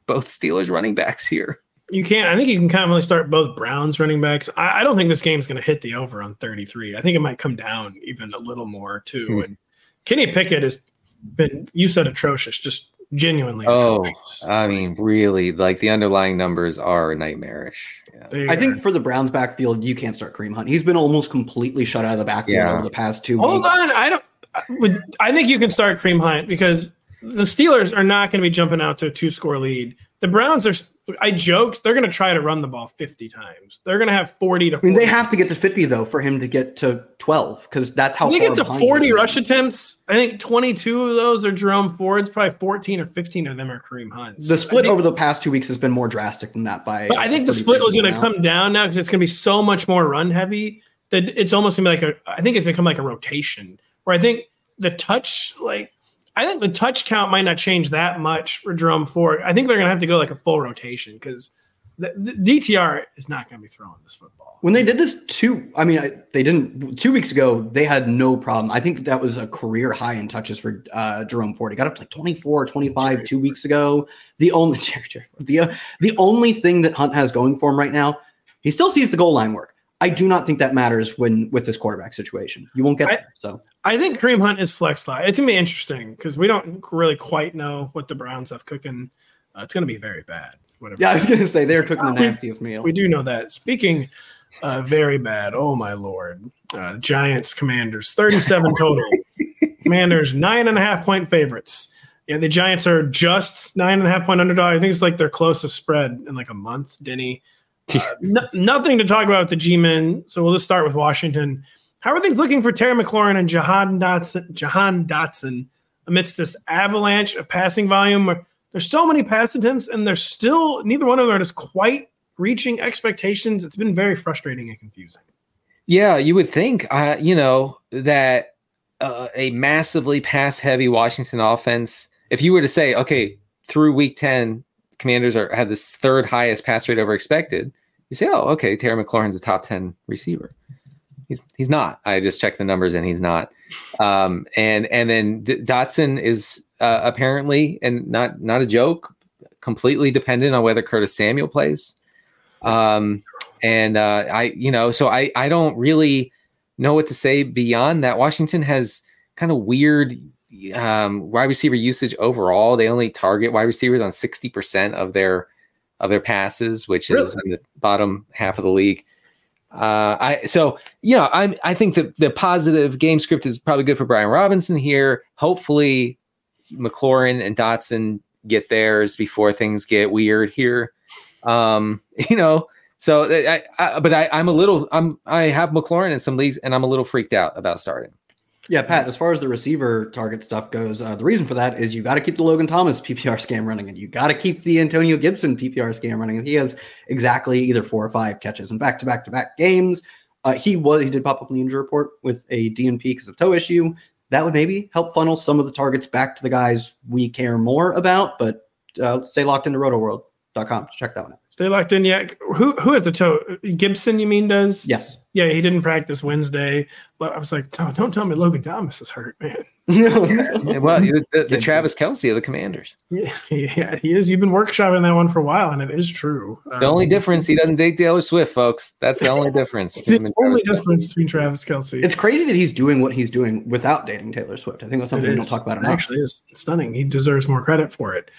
both Steelers running backs here. You can't, I think you can confidently start both Browns running backs. I, I don't think this game's going to hit the over on thirty-three. I think it might come down even a little more too. Mm-hmm. And Kenny Pickett has been, you said atrocious, just genuinely oh atrocious. I mean, really, like the underlying numbers are nightmarish. Yeah. I think for the Browns backfield, you can't start Kareem Hunt. He's been almost completely shut out of the backfield yeah. over the past two hold weeks. on I don't I, would, I think you can start Kareem Hunt because the Steelers are not going to be jumping out to a two score lead. The Browns are, I joked, they're going to try to run the ball fifty times. They're going to have forty to forty. I mean, they have to get to fifty though for him to get to twelve, because that's how they get to forty rush attempts. I think twenty-two of those are Jerome Ford's. Probably fourteen or fifteen of them are Kareem Hunt's. The split over the past two weeks has been more drastic than that. By but I think the split was going to come down now because it's going to be so much more run heavy that it's almost going to be like a. I think it's become like a rotation where I think the touch like. I think the touch count might not change that much for Jerome Ford. I think they're going to have to go like a full rotation because the, the D T R is not going to be throwing this football. When they did this two, I mean, I, they didn't two weeks ago. They had no problem. I think that was a career high in touches for uh, Jerome Ford. He got up to like twenty-four, twenty-five Jerry two Ford. weeks ago. The only the uh, the only thing that Hunt has going for him right now, he still sees the goal line work. I do not think that matters when with this quarterback situation. You won't get I, there. So I think Kareem Hunt is flex slot. It's gonna be interesting because we don't really quite know what the Browns have cooking. Uh, it's gonna be very bad. Whatever. Yeah, I was gonna say they're cooking the nastiest meal. We do know that. Speaking uh, very bad. Oh my lord! Uh, Giants, Commanders, thirty-seven total. Commanders nine and a half point favorites. Yeah, the Giants are just nine and a half point underdog. I think it's like their closest spread in like a month. Denny. Uh, no, nothing to talk about with the G-men, so we'll just start with Washington. How are things looking for Terry McLaurin and Jahan Dotson, Jahan Dotson amidst this avalanche of passing volume? There's so many pass attempts, and there's still neither one of them is quite reaching expectations. It's been very frustrating and confusing. Yeah, you would think, uh, you know, that uh, a massively pass-heavy Washington offense, if you were to say, okay, through week ten, Commanders are have this third highest pass rate over expected, you say, oh, okay, Terry McLaurin's a top ten receiver. He's he's not. I just checked the numbers, and he's not. Um, and and then D- Dotson is uh, apparently, and not not a joke, completely dependent on whether Curtis Samuel plays. Um, and uh, I, you know, so I I don't really know what to say beyond that. Washington has kind of weird um, wide receiver usage overall. They only target wide receivers on sixty percent of their of their passes, which really? is in the bottom half of the league. Uh, I so you know I'm I think that the positive game script is probably good for Brian Robinson here. Hopefully, McLaurin and Dotson get theirs before things get weird here. Um, you know, so I, I but I, I'm a little I'm I have McLaurin in some leagues and I'm a little freaked out about starting. Yeah, Pat. As far as the receiver target stuff goes, uh, the reason for that is you got to keep the Logan Thomas P P R scam running, and you got to keep the Antonio Gibson P P R scam running. And he has exactly either four or five catches in back-to-back-to-back games. Uh, he was he did pop up in the injury report with a D N P because of toe issue. That would maybe help funnel some of the targets back to the guys we care more about. But uh, stay locked into roto world dot com to check that one out. Stay locked in. Yeah, who who has the toe? Gibson, you mean? Does yes. Yeah, he didn't practice Wednesday. I was like, oh, don't tell me Logan Thomas is hurt, man. No, no. Well, the, the, the Travis Kelce of the Commanders. Yeah, yeah, he is. You've been workshopping that one for a while, and it is true. The um, only difference, he doesn't date Taylor Swift, folks. That's the only difference. It's the only difference between Travis Kelce. It's crazy that he's doing what he's doing without dating Taylor Swift. I think that's something we don't talk about enough. It actually is stunning. He deserves more credit for it.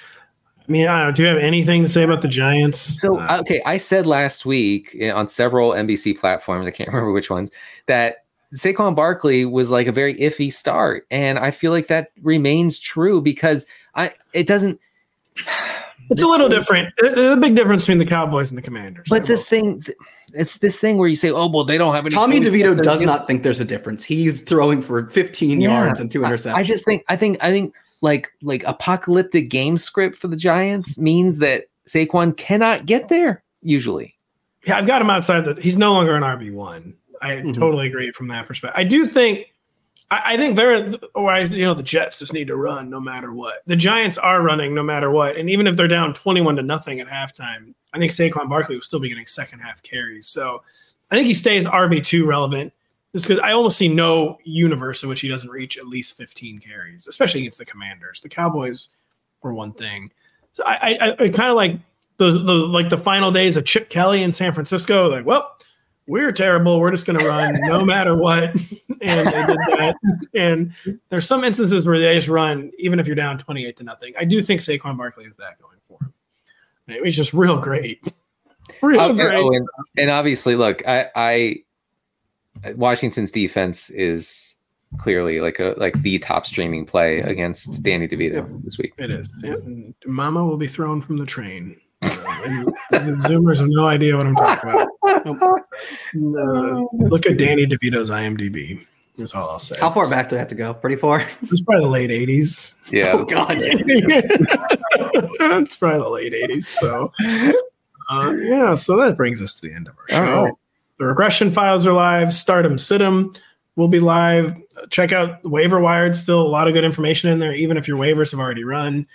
I mean, I don't know. Do you have anything to say about the Giants? So, okay, I said last week on several N B C platforms, I can't remember which ones, that Saquon Barkley was like a very iffy start, and I feel like that remains true because I it doesn't. It's a little thing, different. There's a big difference between the Cowboys and the Commanders. But this thing, it's this thing where you say, "Oh, well, they don't have any." Tommy DeVito does not think there's a difference. He's throwing for fifteen yeah, yards and two interceptions. I, I just think, I think, I think. Like like apocalyptic game script for the Giants means that Saquon cannot get there usually. Yeah, I've got him outside. That he's no longer an R B one. I mm-hmm. totally agree from that perspective. I do think I, I think they're or you know the Jets just need to run no matter what. The Giants are running no matter what, and even if they're down twenty-one to nothing at halftime, I think Saquon Barkley will still be getting second half carries. So I think he stays R B two relevant. Just because I almost see no universe in which he doesn't reach at least fifteen carries, especially against the Commanders. The Cowboys were one thing. So I, I, I kind of like the, the like the final days of Chip Kelly in San Francisco. Like, well, we're terrible. We're just going to run no matter what. And they did that. And there's some instances where they just run, even if you're down twenty-eight to nothing. I do think Saquon Barkley is that going for him. It was just real great. Real oh, great. Oh, and, and obviously, look, I. I Washington's defense is clearly like a like the top streaming play against Danny DeVito yeah, this week. It is. And Mama will be thrown from the train. Uh, the Zoomers have no idea what I'm talking about. Nope. No, look at Danny DeVito's I M D B. That's all I'll say. How far back do I have to go? Pretty far. It's probably the late eighties. Yeah. Oh God. It's probably the late eighties. So uh, yeah. So that brings us to the end of our show. All right. The regression files are live. Start 'em, sit 'em. We'll be live. Check out Waiver Wired. Still a lot of good information in there, even if your waivers have already run.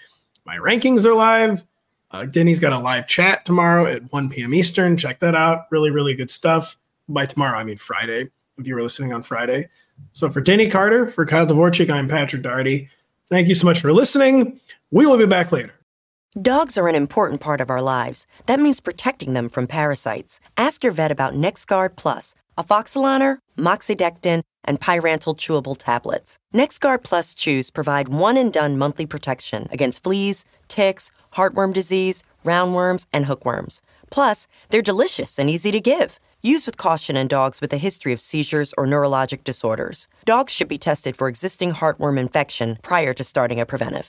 My rankings are live. Uh, Denny's got a live chat tomorrow at one p.m. Eastern. Check that out. Really, really good stuff. By tomorrow, I mean Friday, if you were listening on Friday. So for Danny Carter, for Kyle Dvorchak, I'm Patrick Daugherty. Thank you so much for listening. We will be back later. Dogs are an important part of our lives. That means protecting them from parasites. Ask your vet about NexGard Plus, Afoxolaner, Moxidectin, and Pyrantel chewable tablets. NexGard Plus chews provide one-and-done monthly protection against fleas, ticks, heartworm disease, roundworms, and hookworms. Plus, they're delicious and easy to give. Use with caution in dogs with a history of seizures or neurologic disorders. Dogs should be tested for existing heartworm infection prior to starting a preventive.